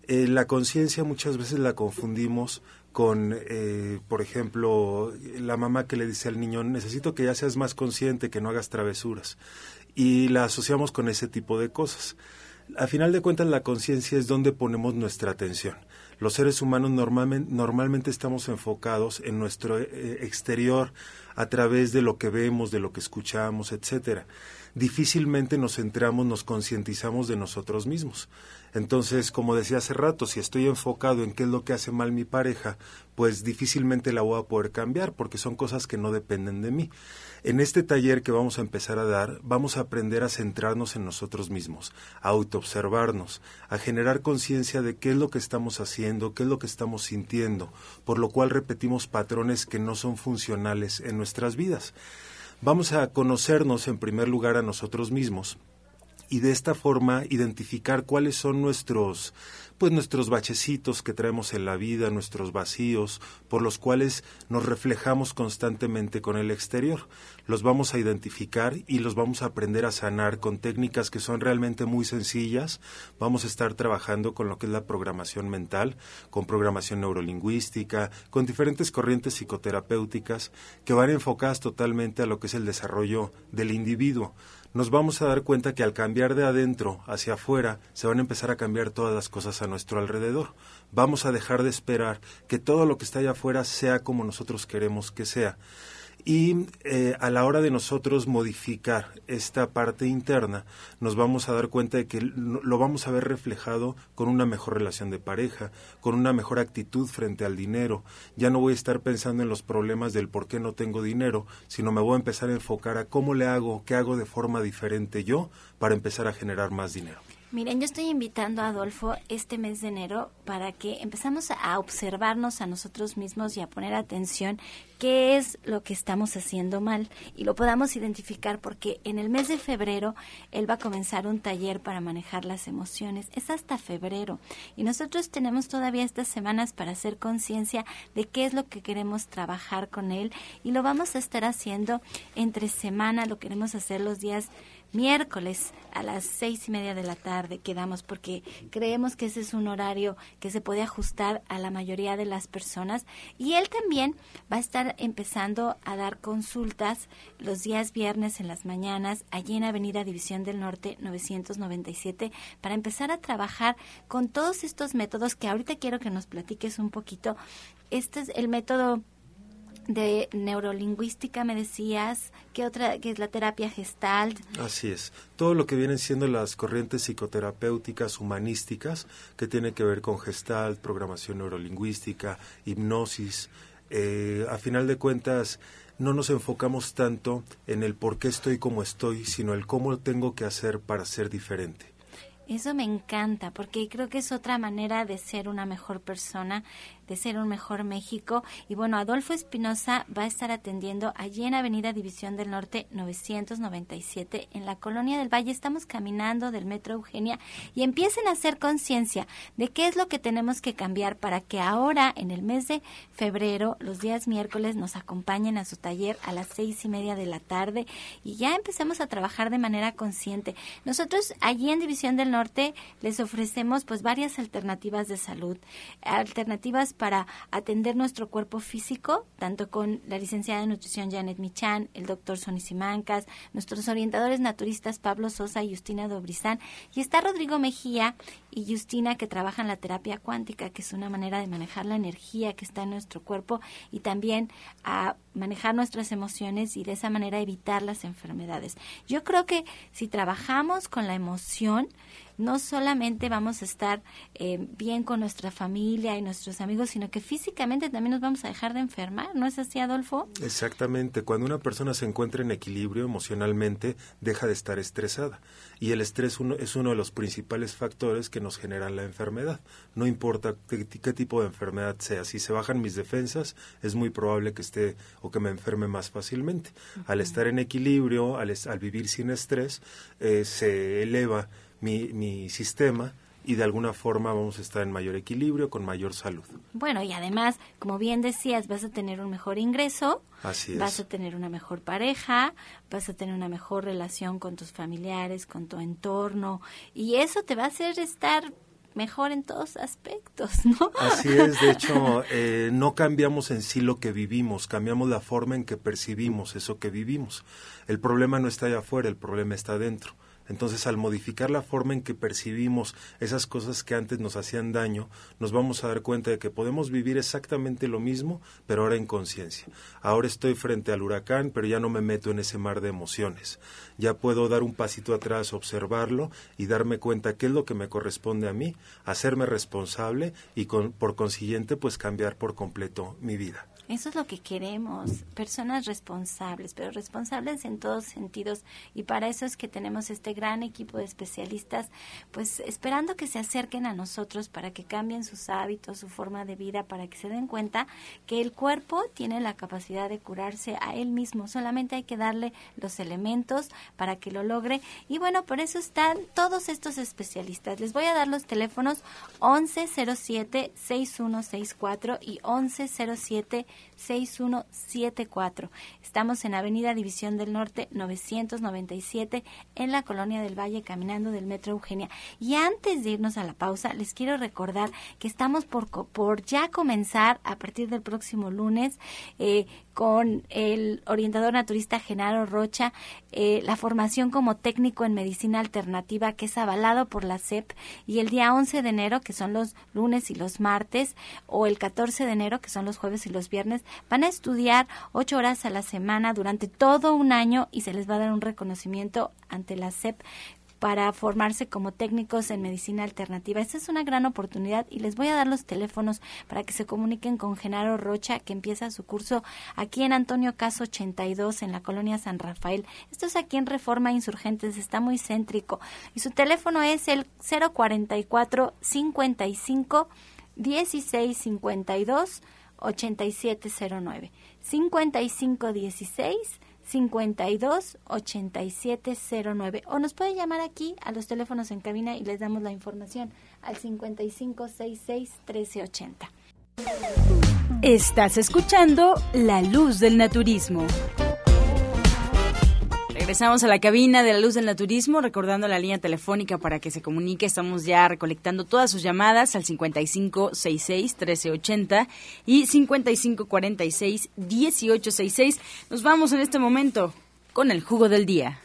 Eh, la conciencia muchas veces la confundimos con, eh, por ejemplo, la mamá que le dice al niño, necesito que ya seas más consciente, que no hagas travesuras. Y la asociamos con ese tipo de cosas. A final de cuentas, la conciencia es donde ponemos nuestra atención. Los seres humanos normalmente, normalmente estamos enfocados en nuestro eh, exterior a través de lo que vemos, de lo que escuchamos, etcétera. Difícilmente nos centramos, nos concientizamos de nosotros mismos. Entonces, como decía hace rato, si estoy enfocado en qué es lo que hace mal mi pareja, pues difícilmente la voy a poder cambiar porque son cosas que no dependen de mí. En este taller que vamos a empezar a dar, vamos a aprender a centrarnos en nosotros mismos, a autoobservarnos, a generar conciencia de qué es lo que estamos haciendo, qué es lo que estamos sintiendo, por lo cual repetimos patrones que no son funcionales en nuestras vidas. Vamos a conocernos en primer lugar a nosotros mismos y de esta forma identificar cuáles son nuestros, pues nuestros bachecitos que traemos en la vida, nuestros vacíos, por los cuales nos reflejamos constantemente con el exterior. Los vamos a identificar y los vamos a aprender a sanar con técnicas que son realmente muy sencillas. Vamos a estar trabajando con lo que es la programación mental, con programación neurolingüística, con diferentes corrientes psicoterapéuticas que van enfocadas totalmente a lo que es el desarrollo del individuo. Nos vamos a dar cuenta que al cambiar de adentro hacia afuera, se van a empezar a cambiar todas las cosas a nuestro alrededor. Vamos a dejar de esperar que todo lo que está allá afuera sea como nosotros queremos que sea. Y eh, a la hora de nosotros modificar esta parte interna, nos vamos a dar cuenta de que lo vamos a ver reflejado con una mejor relación de pareja, con una mejor actitud frente al dinero. Ya no voy a estar pensando en los problemas del por qué no tengo dinero, sino me voy a empezar a enfocar a cómo le hago, qué hago de forma diferente yo para empezar a generar más dinero. Miren, yo estoy invitando a Adolfo este mes de enero para que empezamos a observarnos a nosotros mismos y a poner atención qué es lo que estamos haciendo mal y lo podamos identificar, porque en el mes de febrero él va a comenzar un taller para manejar las emociones. Es hasta febrero y nosotros tenemos todavía estas semanas para hacer conciencia de qué es lo que queremos trabajar con él, y lo vamos a estar haciendo entre semana, lo queremos hacer los días miércoles a las seis y media de la tarde quedamos, porque creemos que ese es un horario que se puede ajustar a la mayoría de las personas. Y él también va a estar empezando a dar consultas los días viernes en las mañanas, allí en Avenida División del Norte novecientos noventa y siete, para empezar a trabajar con todos estos métodos que ahorita quiero que nos platiques un poquito. Este es el método de neurolingüística, me decías, que otra, que es la terapia Gestalt. Así es. Todo lo que vienen siendo las corrientes psicoterapéuticas humanísticas, que tiene que ver con Gestalt, programación neurolingüística, hipnosis. Eh, a final de cuentas, no nos enfocamos tanto en el por qué estoy como estoy, sino el cómo tengo que hacer para ser diferente. Eso me encanta, porque creo que es otra manera de ser una mejor persona, de ser un mejor México. Y bueno, Adolfo Espinoza va a estar atendiendo allí en Avenida División del Norte novecientos noventa y siete, en la Colonia del Valle. Estamos caminando del Metro Eugenia, y empiecen a hacer conciencia de qué es lo que tenemos que cambiar para que ahora, en el mes de febrero, los días miércoles, nos acompañen a su taller a las seis y media de la tarde y ya empecemos a trabajar de manera consciente. Nosotros allí en División del Norte les ofrecemos pues varias alternativas de salud, alternativas para atender nuestro cuerpo físico, tanto con la licenciada en nutrición Janet Michan, el doctor Sonny Simancas, nuestros orientadores naturistas Pablo Sosa y Justina Dobrizán, y está Rodrigo Mejía y Justina, que trabajan la terapia cuántica, que es una manera de manejar la energía que está en nuestro cuerpo y también a manejar nuestras emociones y de esa manera evitar las enfermedades. Yo creo que si trabajamos con la emoción, no solamente vamos a estar eh, bien con nuestra familia y nuestros amigos, sino que físicamente también nos vamos a dejar de enfermar. ¿No es así, Adolfo? Exactamente. Cuando una persona se encuentra en equilibrio emocionalmente, deja de estar estresada. Y el estrés uno, es uno de los principales factores que nos generan la enfermedad. No importa qué, qué tipo de enfermedad sea. Si se bajan mis defensas, es muy probable que esté o que me enferme más fácilmente. Uh-huh. Al estar en equilibrio, al, al vivir sin estrés, eh, se eleva Mi, mi sistema y de alguna forma vamos a estar en mayor equilibrio, con mayor salud. Bueno, y además, como bien decías, vas a tener un mejor ingreso. Así es. Vas a tener una mejor pareja, vas a tener una mejor relación con tus familiares, con tu entorno, y eso te va a hacer estar mejor en todos aspectos, ¿no? Así es. De hecho, eh, no cambiamos en sí lo que vivimos, cambiamos la forma en que percibimos eso que vivimos. El problema no está allá afuera, el problema está adentro. Entonces, al modificar la forma en que percibimos esas cosas que antes nos hacían daño, nos vamos a dar cuenta de que podemos vivir exactamente lo mismo, pero ahora en conciencia. Ahora estoy frente al huracán, pero ya no me meto en ese mar de emociones. Ya puedo dar un pasito atrás, observarlo y darme cuenta qué es lo que me corresponde a mí, hacerme responsable y, con, por consiguiente, pues cambiar por completo mi vida. Eso es lo que queremos, personas responsables, pero responsables en todos sentidos, y para eso es que tenemos este gran equipo de especialistas, pues esperando que se acerquen a nosotros para que cambien sus hábitos, su forma de vida, para que se den cuenta que el cuerpo tiene la capacidad de curarse a él mismo, solamente hay que darle los elementos para que lo logre, y bueno, por eso están todos estos especialistas. Les voy a dar los teléfonos once cero siete, sesenta y uno sesenta y cuatro y once cero siete, sesenta y uno sesenta y cuatro. seis uno siete cuatro. Estamos en Avenida División del Norte novecientos noventa y siete, en la Colonia del Valle, caminando del Metro Eugenia. Y antes de irnos a la pausa, les quiero recordar que estamos por, por ya comenzar a partir del próximo lunes eh, con el orientador naturista Genaro Rocha, eh, la formación como técnico en medicina alternativa, que es avalado por la S E P, y el día once de enero, que son los lunes y los martes, o el catorce de enero, que son los jueves y los viernes, van a estudiar ocho horas a la semana durante todo un año y se les va a dar un reconocimiento ante la S E P para formarse como técnicos en medicina alternativa. Esta es una gran oportunidad y les voy a dar los teléfonos para que se comuniquen con Genaro Rocha, que empieza su curso aquí en Antonio Caso ochenta y dos, en la Colonia San Rafael. Esto es aquí en Reforma Insurgentes, está muy céntrico. Y su teléfono es el cero cuarenta y cuatro, cincuenta y cinco, dieciséis cincuenta y dos, ochenta y siete cero nueve, cincuenta y cinco dieciséis, cincuenta y dos ochenta y siete cero nueve, o nos puede llamar aquí a los teléfonos en cabina y les damos la información al cincuenta y cinco sesenta y seis, trece ochenta. Estás escuchando La Luz del Naturismo. Regresamos a la cabina de La Luz del Naturismo, recordando la línea telefónica para que se comunique. Estamos ya recolectando todas sus llamadas al cincuenta y cinco sesenta y seis, trece ochenta y cincuenta y cinco cuarenta y seis, dieciocho sesenta y seis. Nos vamos en este momento con el jugo del día.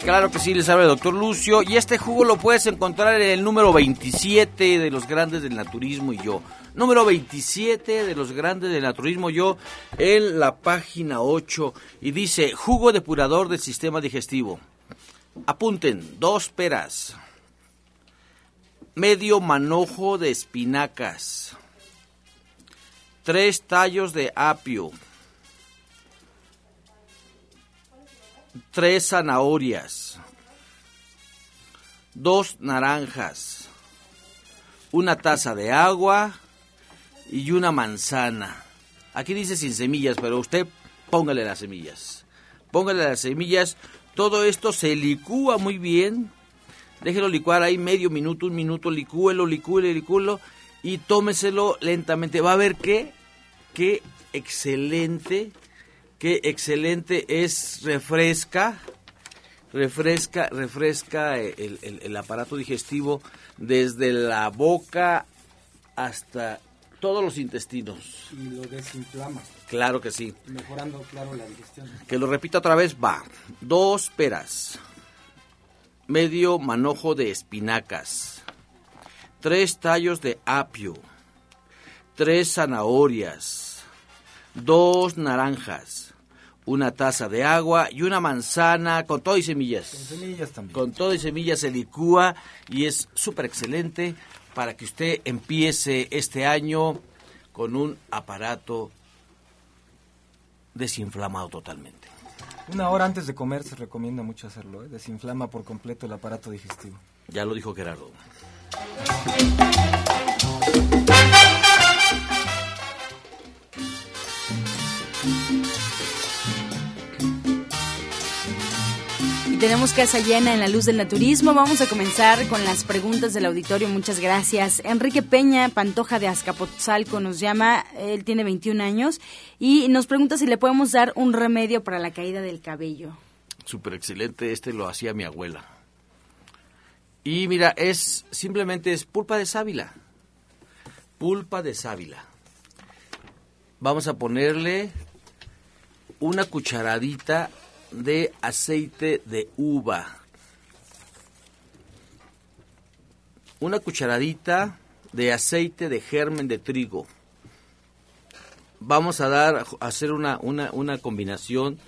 Claro que sí, les habla el doctor Lucio, y este jugo lo puedes encontrar en el número veintisiete de Los Grandes del Naturismo y Yo. Número veintisiete de Los Grandes del Naturismo y Yo, en la página ocho, y dice: jugo depurador del sistema digestivo. Apunten, dos peras, medio manojo de espinacas, tres tallos de apio, tres zanahorias, dos naranjas, una taza de agua y una manzana. Aquí dice sin semillas, pero usted póngale las semillas. Póngale las semillas. Todo esto se licúa muy bien. Déjelo licuar ahí medio minuto, un minuto, licúelo, licúelo, licúelo y tómeselo lentamente. Va a ver qué, qué excelente. Qué excelente es, refresca, refresca, refresca el, el, el aparato digestivo desde la boca hasta todos los intestinos. Y lo desinflama. Claro que sí. Mejorando, claro, la digestión. Que lo repita otra vez, va. Dos peras, medio manojo de espinacas, tres tallos de apio, tres zanahorias, dos naranjas, una taza de agua y una manzana con todo y semillas. Con semillas también. Con todo y semillas se licúa y es súper excelente para que usted empiece este año con un aparato desinflamado totalmente. Una hora antes de comer se recomienda mucho hacerlo, ¿eh? Desinflama por completo el aparato digestivo. Ya lo dijo Gerardo. Tenemos casa llena en La Luz del Naturismo. Vamos a comenzar con las preguntas del auditorio. Muchas gracias. Enrique Peña Pantoja de Azcapotzalco nos llama. Él tiene veintiún años y nos pregunta si le podemos dar un remedio para la caída del cabello. Súper excelente. Este lo hacía mi abuela. Y mira, es simplemente es pulpa de sábila. Pulpa de sábila. Vamos a ponerle una cucharadita de aceite de uva, una cucharadita de aceite de germen de trigo, vamos a dar a hacer una, una, una combinación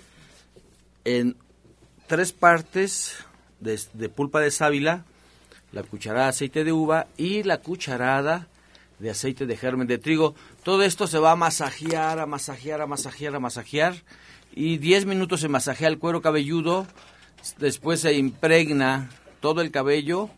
en tres partes de, de pulpa de sábila, la cucharada de aceite de uva y la cucharada de aceite de germen de trigo. Todo esto se va a masajear, a masajear, a masajear, a masajear. Y diez minutos se masajea el cuero cabelludo, después se impregna todo el cabello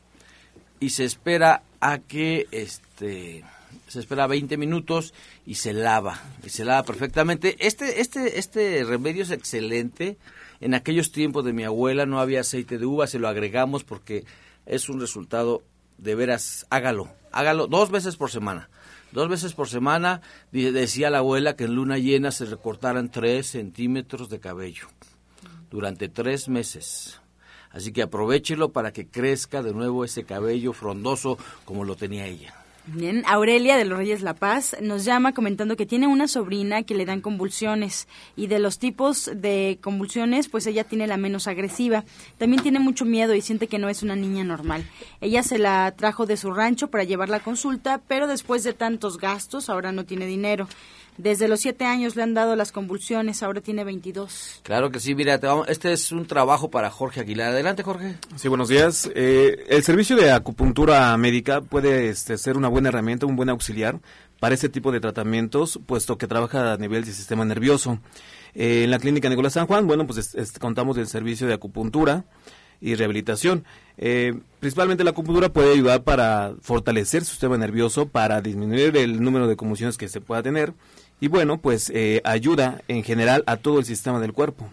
y se espera a que, este, se espera veinte minutos y se lava, y se lava perfectamente. Este, este, este remedio es excelente. En aquellos tiempos de mi abuela no había aceite de uva, se lo agregamos porque es un resultado de veras. Hágalo, hágalo dos veces por semana. Dos veces por semana, decía la abuela que en luna llena se recortaran tres centímetros de cabello durante tres meses. Así que aprovéchelo para que crezca de nuevo ese cabello frondoso como lo tenía ella. Bien, Aurelia de los Reyes La Paz nos llama comentando que tiene una sobrina que le dan convulsiones y de los tipos de convulsiones, pues ella tiene la menos agresiva. También tiene mucho miedo y siente que no es una niña normal. Ella se la trajo de su rancho para llevarla a consulta, pero después de tantos gastos ahora no tiene dinero. Desde los siete años le han dado las convulsiones, ahora tiene veintidós. Claro que sí, mira, te vamos, este es un trabajo para Jorge Aguilar. Adelante, Jorge. Sí, buenos días. Eh, el servicio de acupuntura médica puede este, ser una buena herramienta, un buen auxiliar para este tipo de tratamientos, puesto que trabaja a nivel del sistema nervioso. Eh, en la clínica Nicolás San Juan, bueno, pues es, es, contamos del servicio de acupuntura y rehabilitación. Eh, principalmente la acupuntura puede ayudar para fortalecer su sistema nervioso, para disminuir el número de convulsiones que se pueda tener. Y bueno, pues eh, ayuda en general a todo el sistema del cuerpo.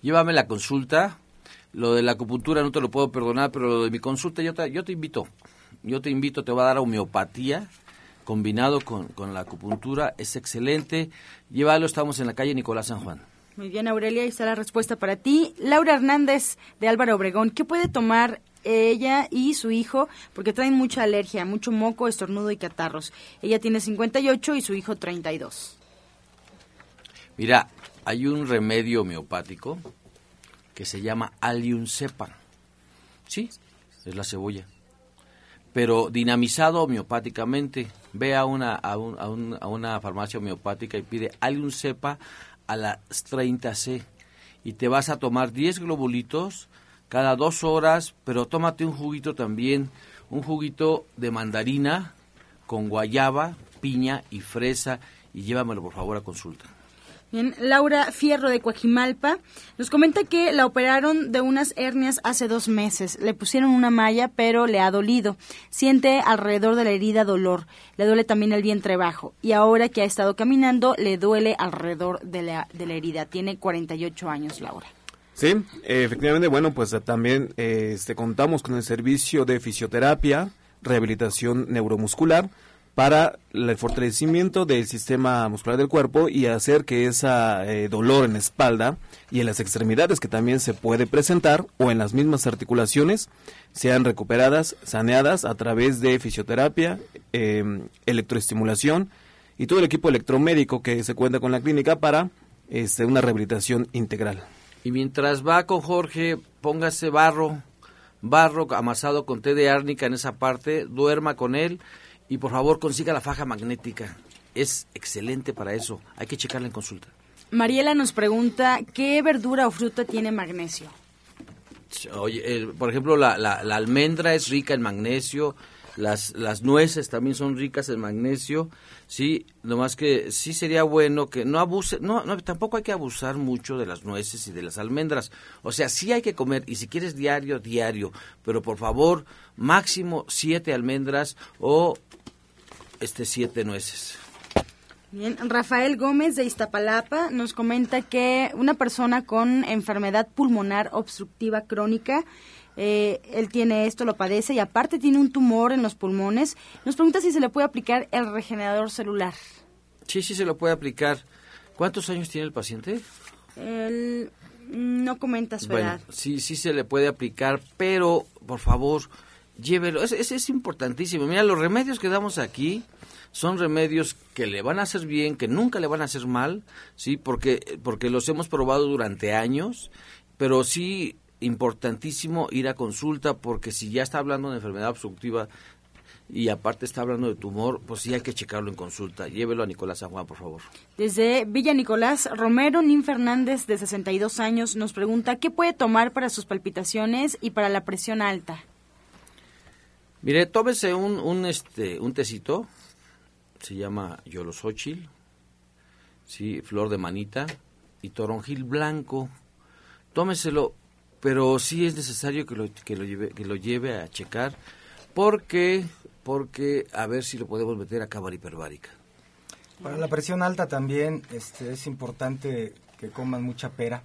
Llévame la consulta. Lo de la acupuntura no te lo puedo perdonar, pero lo de mi consulta yo te, yo te invito. Yo te invito, te va a dar homeopatía combinado con, con la acupuntura. Es excelente. Llévalo, estamos en la calle Nicolás San Juan. Muy bien, Aurelia, ahí está la respuesta para ti. Laura Hernández, de Álvaro Obregón. ¿Qué puede tomar ella y su hijo? Porque traen mucha alergia, mucho moco, estornudo y catarros. Ella tiene cincuenta y ocho y su hijo treinta y dos. Mira, hay un remedio homeopático que se llama Allium cepa. Sí, es la cebolla. Pero dinamizado homeopáticamente. Ve a una, a un, a un, a una farmacia homeopática y pide Allium cepa a las treinta ce y te vas a tomar diez globulitos cada dos horas, pero tómate un juguito también, un juguito de mandarina con guayaba, piña y fresa y llévamelo por favor a consulta. Bien, Laura Fierro de Coajimalpa nos comenta que la operaron de unas hernias hace dos meses. Le pusieron una malla, pero le ha dolido. Siente alrededor de la herida dolor. Le duele también el vientre bajo. Y ahora que ha estado caminando, le duele alrededor de la, de la herida. Tiene cuarenta y ocho años, Laura. Sí, efectivamente, bueno, pues también eh, este, contamos con el servicio de fisioterapia, rehabilitación neuromuscular, para el fortalecimiento del sistema muscular del cuerpo y hacer que esa eh, dolor en la espalda y en las extremidades que también se puede presentar o en las mismas articulaciones sean recuperadas, saneadas a través de fisioterapia, eh, electroestimulación y todo el equipo electromédico que se cuenta con la clínica para este, una rehabilitación integral. Y mientras va con Jorge, póngase barro, barro amasado con té de árnica en esa parte, duerma con él. Y por favor, consiga la faja magnética. Es excelente para eso. Hay que checarla en consulta. Mariela nos pregunta, ¿qué verdura o fruta tiene magnesio? Oye, eh, por ejemplo, la, la, la almendra es rica en magnesio. Las, las nueces también son ricas en magnesio. Sí, nomás que sí sería bueno que no abuse. No, no, tampoco hay que abusar mucho de las nueces y de las almendras. O sea, sí hay que comer. Y si quieres diario, diario. Pero por favor, máximo siete almendras o... Este siete nueces. Bien, Rafael Gómez de Iztapalapa nos comenta que una persona con enfermedad pulmonar obstructiva crónica, eh, él tiene esto, lo padece y aparte tiene un tumor en los pulmones. Nos pregunta si se le puede aplicar el regenerador celular. Sí, sí se lo puede aplicar. ¿Cuántos años tiene el paciente? Él no comenta su bueno, edad. Sí, sí se le puede aplicar, pero por favor... Llévelo, es, es, es importantísimo. Mira, los remedios que damos aquí son remedios que le van a hacer bien, que nunca le van a hacer mal, sí, porque porque los hemos probado durante años, pero sí importantísimo ir a consulta porque si ya está hablando de enfermedad obstructiva y aparte está hablando de tumor, pues sí hay que checarlo en consulta. Llévelo a Nicolás San Juan, por favor. Desde Villa Nicolás, Romero Nin Fernández, de sesenta y dos años, nos pregunta ¿qué puede tomar para sus palpitaciones y para la presión alta? Mire, tómese un, un, este, un tecito, se llama yolosóchil, sí, flor de manita y toronjil blanco. Tómeselo, pero sí es necesario que lo, que lo lleve, que lo lleve a checar. Porque, porque a ver si lo podemos meter a cámara hiperbárica. Para la presión alta también este, es importante que coman mucha pera,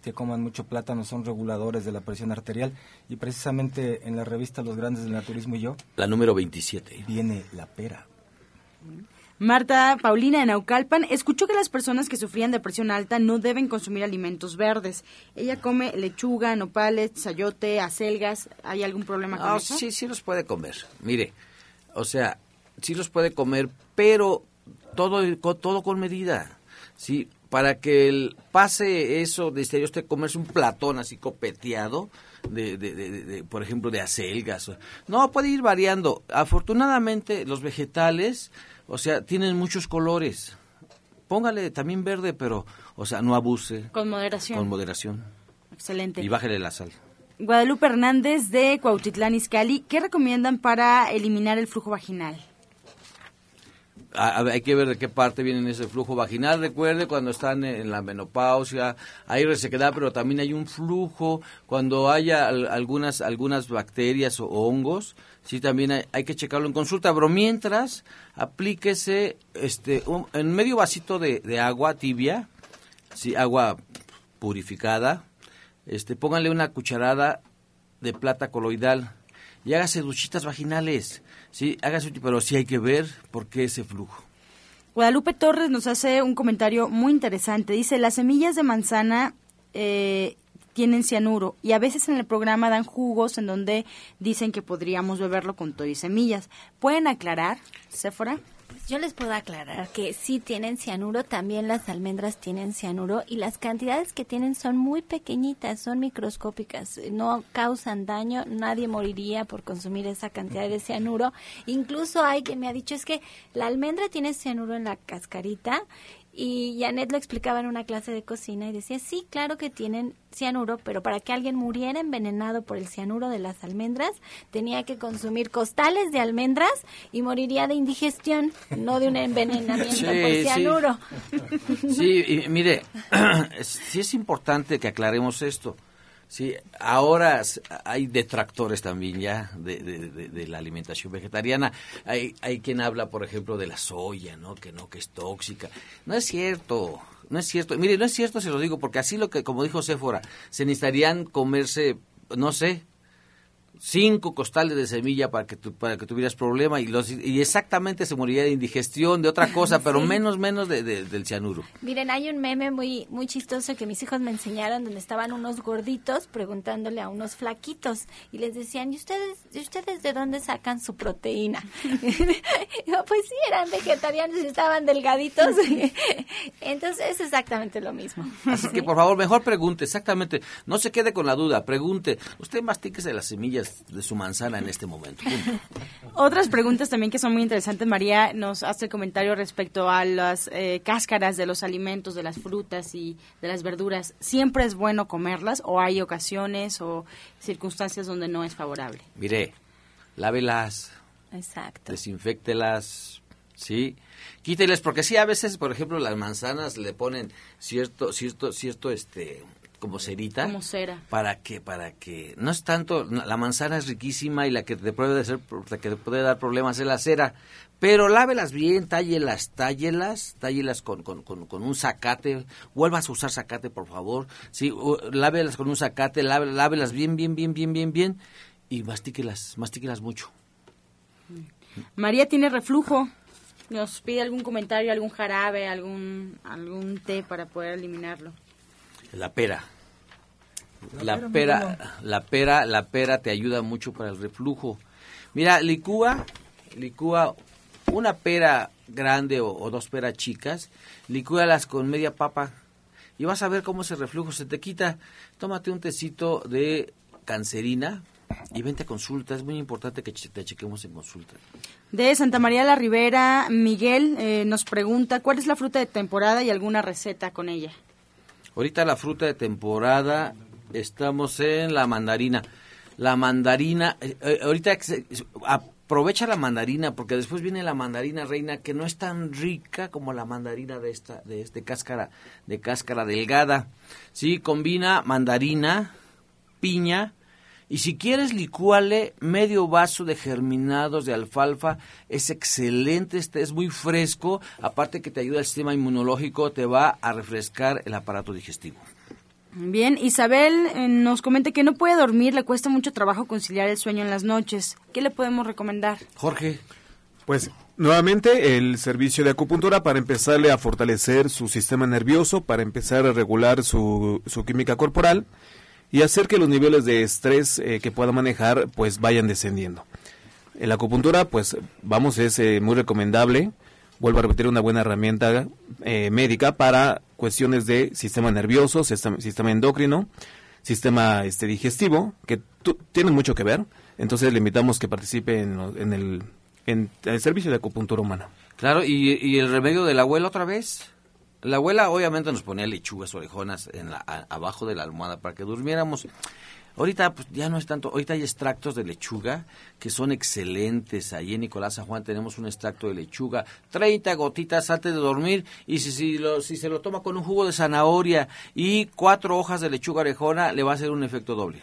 que coman mucho plátano, son reguladores de la presión arterial. Y precisamente en la revista Los Grandes del Naturismo y Yo, la número veintisiete, viene la pera. Marta Paulina de Naucalpan escuchó que las personas que sufrían de presión alta no deben consumir alimentos verdes. Ella come lechuga, nopales, chayote, acelgas. ¿Hay algún problema con oh, eso? Sí, sí los puede comer. Mire, o sea, sí los puede comer, pero todo, todo con medida. Sí, para que el pase eso, desde usted comerse un platón así copeteado, de, de, de, de, de, por ejemplo, de acelgas. No, puede ir variando. Afortunadamente, los vegetales... O sea, tienen muchos colores. Póngale también verde, pero, o sea, no abuse. Con moderación. Con moderación. Excelente. Y bájale la sal. Guadalupe Hernández de Cuautitlán Izcalli, ¿qué recomiendan para eliminar el flujo vaginal? A, a, hay que ver de qué parte viene ese flujo vaginal. Recuerde cuando están en, en la menopausia, hay resequedad, pero también hay un flujo. Cuando haya al, algunas algunas bacterias o, o hongos, sí, también hay, hay que checarlo en consulta. Pero mientras, aplíquese este un, en medio vasito de, de agua tibia, sí, agua purificada. Este, pónganle una cucharada de plata coloidal y hágase duchitas vaginales. Sí, hágase, pero sí hay que ver por qué ese flujo. Guadalupe Torres nos hace un comentario muy interesante. Dice, las semillas de manzana eh, tienen cianuro y a veces en el programa dan jugos en donde dicen que podríamos beberlo con todo y semillas. ¿Pueden aclarar, Séfora? Pues yo les puedo aclarar que sí tienen cianuro, también las almendras tienen cianuro y las cantidades que tienen son muy pequeñitas, son microscópicas, no causan daño, nadie moriría por consumir esa cantidad de cianuro. Incluso hay quien me ha dicho, es que la almendra tiene cianuro en la cascarita. Y Janet lo explicaba en una clase de cocina y decía, sí, claro que tienen cianuro, pero para que alguien muriera envenenado por el cianuro de las almendras, tenía que consumir costales de almendras y moriría de indigestión, no de un envenenamiento sí, por cianuro. Sí, sí, y mire, sí es importante que aclaremos esto. Sí, ahora hay detractores también ya de, de, de, de la alimentación vegetariana. Hay, hay quien habla, por ejemplo, de la soya, ¿no? Que no, que es tóxica. No es cierto, no es cierto. Mire, no es cierto, se lo digo, porque así lo que, como dijo Séfora, se necesitarían comerse, no sé, cinco costales de semilla para que tu, para que tuvieras problema y los y exactamente se moriría de indigestión, de otra cosa, pero sí. menos menos de, de, del cianuro. Miren, hay un meme muy muy chistoso que mis hijos me enseñaron donde estaban unos gorditos preguntándole a unos flaquitos y les decían, ¿y ustedes, ¿y ustedes de dónde sacan su proteína? Pues sí, eran vegetarianos y estaban delgaditos. Entonces es exactamente lo mismo. Así que por favor, mejor pregunte, exactamente, no se quede con la duda, pregunte, usted mastíquese las semillas de su manzana en este momento. Otras preguntas también que son muy interesantes. María nos hace el comentario respecto a las eh, cáscaras de los alimentos, de las frutas y de las verduras. ¿Siempre es bueno comerlas o hay ocasiones o circunstancias donde no es favorable? Mire, lávelas. Exacto. Desinféctelas, ¿sí? Quíteles, porque sí, a veces, por ejemplo, las manzanas le ponen cierto, cierto, cierto, este... como cerita, como cera. para que para que no es tanto, la manzana es riquísima y la que te puede hacer, la que te puede dar problemas es la cera, pero lávelas bien, tállelas, tállelas, tállelas con con, con con un zacate, vuelvas a usar zacate por favor, sí, lávelas con un zacate, lávelas, lávelas bien bien bien bien bien bien y mastíquelas, mastíquelas mucho. María tiene reflujo. Nos pide algún comentario, algún jarabe, algún algún té para poder eliminarlo. La pera. La, la pera, pera la pera, la pera te ayuda mucho para el reflujo. Mira, licúa, licúa una pera grande o, o dos peras chicas, licúalas con media papa y vas a ver cómo ese reflujo se te quita. Tómate un tecito de cancerina, Y vente a consulta, es muy importante que te chequemos en consulta. De Santa María la Ribera, Miguel eh, nos pregunta, ¿cuál es la fruta de temporada y alguna receta con ella? Ahorita la fruta de temporada, estamos en la mandarina. La mandarina, eh, ahorita aprovecha la mandarina, porque después viene la mandarina reina, que no es tan rica como la mandarina de esta, de, de cáscara, de cáscara delgada. Sí, combina mandarina, piña. Y si quieres, licúale medio vaso de germinados de alfalfa. Es excelente, este es muy fresco. Aparte que te ayuda al sistema inmunológico, te va a refrescar el aparato digestivo. Bien, Isabel eh, nos comenta que no puede dormir, le cuesta mucho trabajo conciliar el sueño en las noches. ¿Qué le podemos recomendar? Jorge. Pues nuevamente el servicio de acupuntura para empezarle a fortalecer su sistema nervioso, para empezar a regular su, su química corporal. Y hacer que los niveles de estrés eh, que pueda manejar, pues, vayan descendiendo. En la acupuntura, pues, vamos, es eh, muy recomendable. Vuelvo a repetir, una buena herramienta eh, médica para cuestiones de sistema nervioso, sistema, sistema endocrino, sistema este, digestivo, que t- tienen mucho que ver. Entonces, le invitamos que participe en, en, el, en el servicio de acupuntura humana. Claro, ¿y, y el remedio de la abuela otra vez? La abuela obviamente nos ponía lechugas orejonas en la, a, abajo de la almohada para que durmiéramos. Ahorita pues, ya no es tanto, ahorita hay extractos de lechuga que son excelentes. Ahí en Nicolás San Juan tenemos un extracto de lechuga, treinta gotitas antes de dormir, y si, si, lo, si se lo toma con un jugo de zanahoria y cuatro hojas de lechuga orejona, le va a hacer un efecto doble.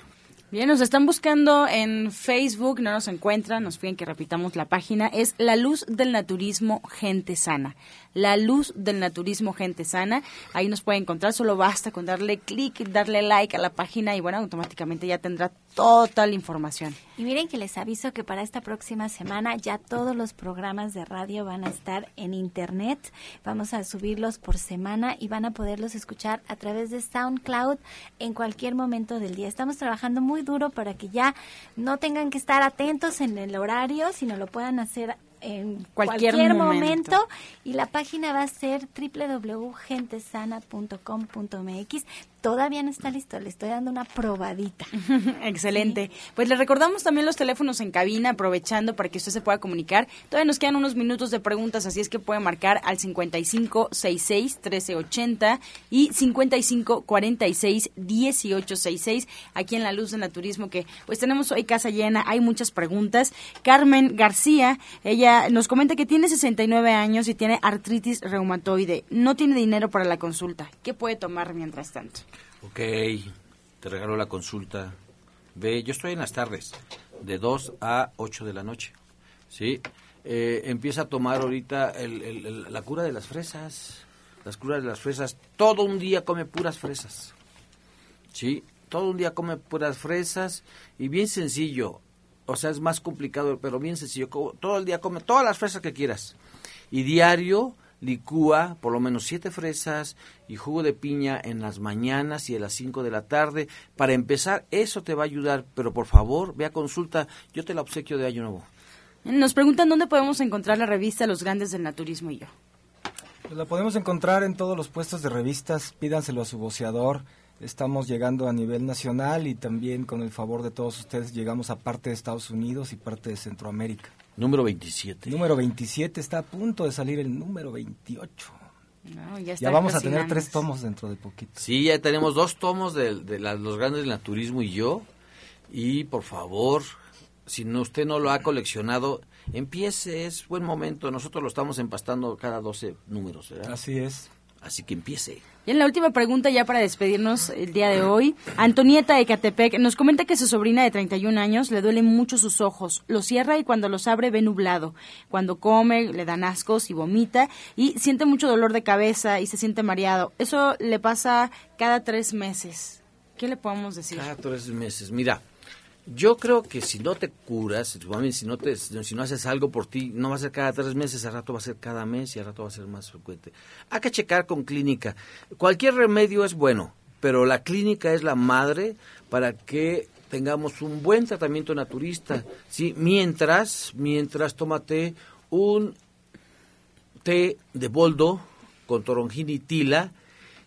Bien, nos están buscando en Facebook, no nos encuentran, nos piden que repitamos la página, es La Luz del Naturismo Gente Sana, La Luz del Naturismo Gente Sana, ahí nos puede encontrar, solo basta con darle clic, darle like a la página y bueno, automáticamente ya tendrá toda la información. Y miren que les aviso que para esta próxima semana ya todos los programas de radio van a estar en internet, vamos a subirlos por semana y van a poderlos escuchar a través de SoundCloud en cualquier momento del día. Estamos trabajando muy duro para que ya no tengan que estar atentos en el horario, sino lo puedan hacer en cualquier, cualquier momento. momento y la página va a ser doble u doble u doble u punto gente sana punto com punto m x. Todavía no está listo, le estoy dando una probadita. Excelente. Sí. Pues le recordamos también los teléfonos en cabina, aprovechando para que usted se pueda comunicar. Todavía nos quedan unos minutos de preguntas, así es que puede marcar al cincuenta y cinco sesenta y seis trece ochenta y cincuenta y cinco cuarenta y seis dieciocho sesenta y seis aquí en La Luz del Naturismo, que pues tenemos hoy casa llena, hay muchas preguntas. Carmen García, ella nos comenta que tiene sesenta y nueve años y tiene artritis reumatoide. No tiene dinero para la consulta. ¿Qué puede tomar mientras tanto? Ok, te regalo la consulta. Ve, yo estoy en las tardes, de dos a ocho de la noche, ¿sí? Eh, empieza a tomar ahorita el, el, el, la cura de las fresas, las curas de las fresas. Todo un día come puras fresas, ¿sí? Todo un día come puras fresas y bien sencillo, o sea, es más complicado, pero bien sencillo. Todo el día come todas las fresas que quieras y diario licúa por lo menos siete fresas y jugo de piña en las mañanas y a las cinco de la tarde. Para empezar, eso te va a ayudar, pero por favor, ve a consulta, yo te la obsequio de Año Nuevo. Nos preguntan dónde podemos encontrar la revista Los Grandes del Naturismo y Yo. La podemos encontrar en todos los puestos de revistas, pídanselo a su voceador. Estamos llegando a nivel nacional y también, con el favor de todos ustedes, llegamos a parte de Estados Unidos y parte de Centroamérica. Número veintisiete. Número veintisiete, está a punto de salir el número veintiocho. No, ya, ya vamos a tener tres tomos dentro de poquito. Sí, ya tenemos dos tomos de, de la, Los Grandes del Naturismo y Yo. Y por favor, si no, usted no lo ha coleccionado, empiece, es buen momento. Nosotros lo estamos empastando cada doce números, ¿verdad? Así es. Así que empiece. Y en la última pregunta ya para despedirnos el día de hoy, Antonieta de Ecatepec nos comenta que su sobrina de treinta y un años le duelen mucho sus ojos, los cierra y cuando los abre ve nublado, cuando come le dan ascos y vomita y siente mucho dolor de cabeza y se siente mareado. Eso le pasa cada tres meses. ¿Qué le podemos decir? Cada tres meses, mira, yo creo que si no te curas, si no te, si no haces algo por ti, no va a ser cada tres meses, al rato va a ser cada mes y al rato va a ser más frecuente. Hay que checar con clínica. Cualquier remedio es bueno, pero la clínica es la madre para que tengamos un buen tratamiento naturista, ¿sí? Mientras, mientras tómate un té de boldo con toronjil y tila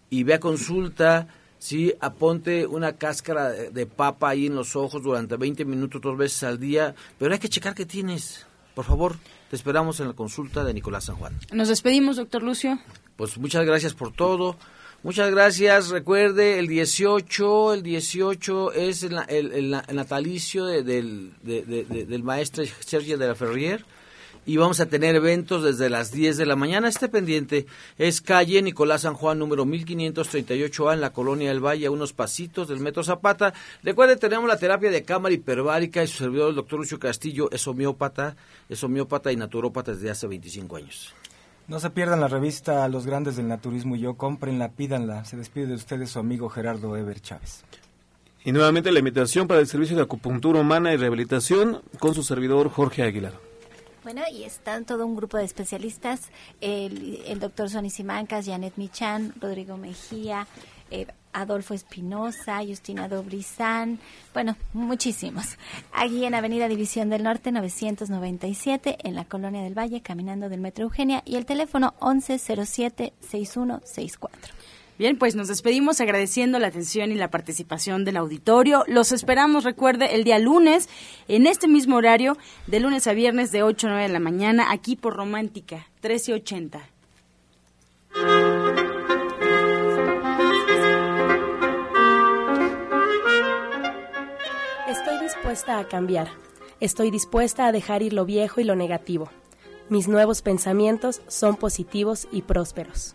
y ve a consulta. ¿sí? Aponte una cáscara de, de papa ahí en los ojos durante veinte minutos, dos veces al día, pero hay que checar qué tienes. Por favor, te esperamos en la consulta de Nicolás San Juan. Nos despedimos, doctor Lucio. Pues muchas gracias por todo. Muchas gracias. Recuerde, el dieciocho, el dieciocho es el, el, el, el natalicio de, del, de, de, de, del maestro Sergio de la Ferrier. Y vamos a tener eventos desde las diez de la mañana. Esté pendiente. Es calle Nicolás San Juan, número mil quinientos treinta y ocho A, en la Colonia del Valle, a unos pasitos del Metro Zapata. Recuerde, tenemos la terapia de cámara hiperbárica y su servidor, el doctor Lucio Castillo, es homeópata, es homeópata y naturópata desde hace veinticinco años. No se pierdan la revista Los Grandes del Naturismo y Yo. Cómprenla, pídanla. Se despide de ustedes su amigo Gerardo Ever Chávez. Y nuevamente la invitación para el servicio de acupuntura humana y rehabilitación con su servidor Jorge Aguilar. Bueno, y están todo un grupo de especialistas, el, el doctor Sonny Simancas, Janet Michan, Rodrigo Mejía, eh, Adolfo Espinoza, Justina Dobrizán, bueno, muchísimos. Aquí en Avenida División del Norte, novecientos noventa y siete, en la Colonia del Valle, caminando del Metro Eugenia, y el teléfono once cero siete, sesenta y uno sesenta y cuatro. Bien, pues nos despedimos agradeciendo la atención y la participación del auditorio. Los esperamos, recuerde, el día lunes, en este mismo horario, de lunes a viernes de ocho a nueve de la mañana, aquí por Romántica trece ochenta. Estoy dispuesta a cambiar. Estoy dispuesta a dejar ir lo viejo y lo negativo. Mis nuevos pensamientos son positivos y prósperos.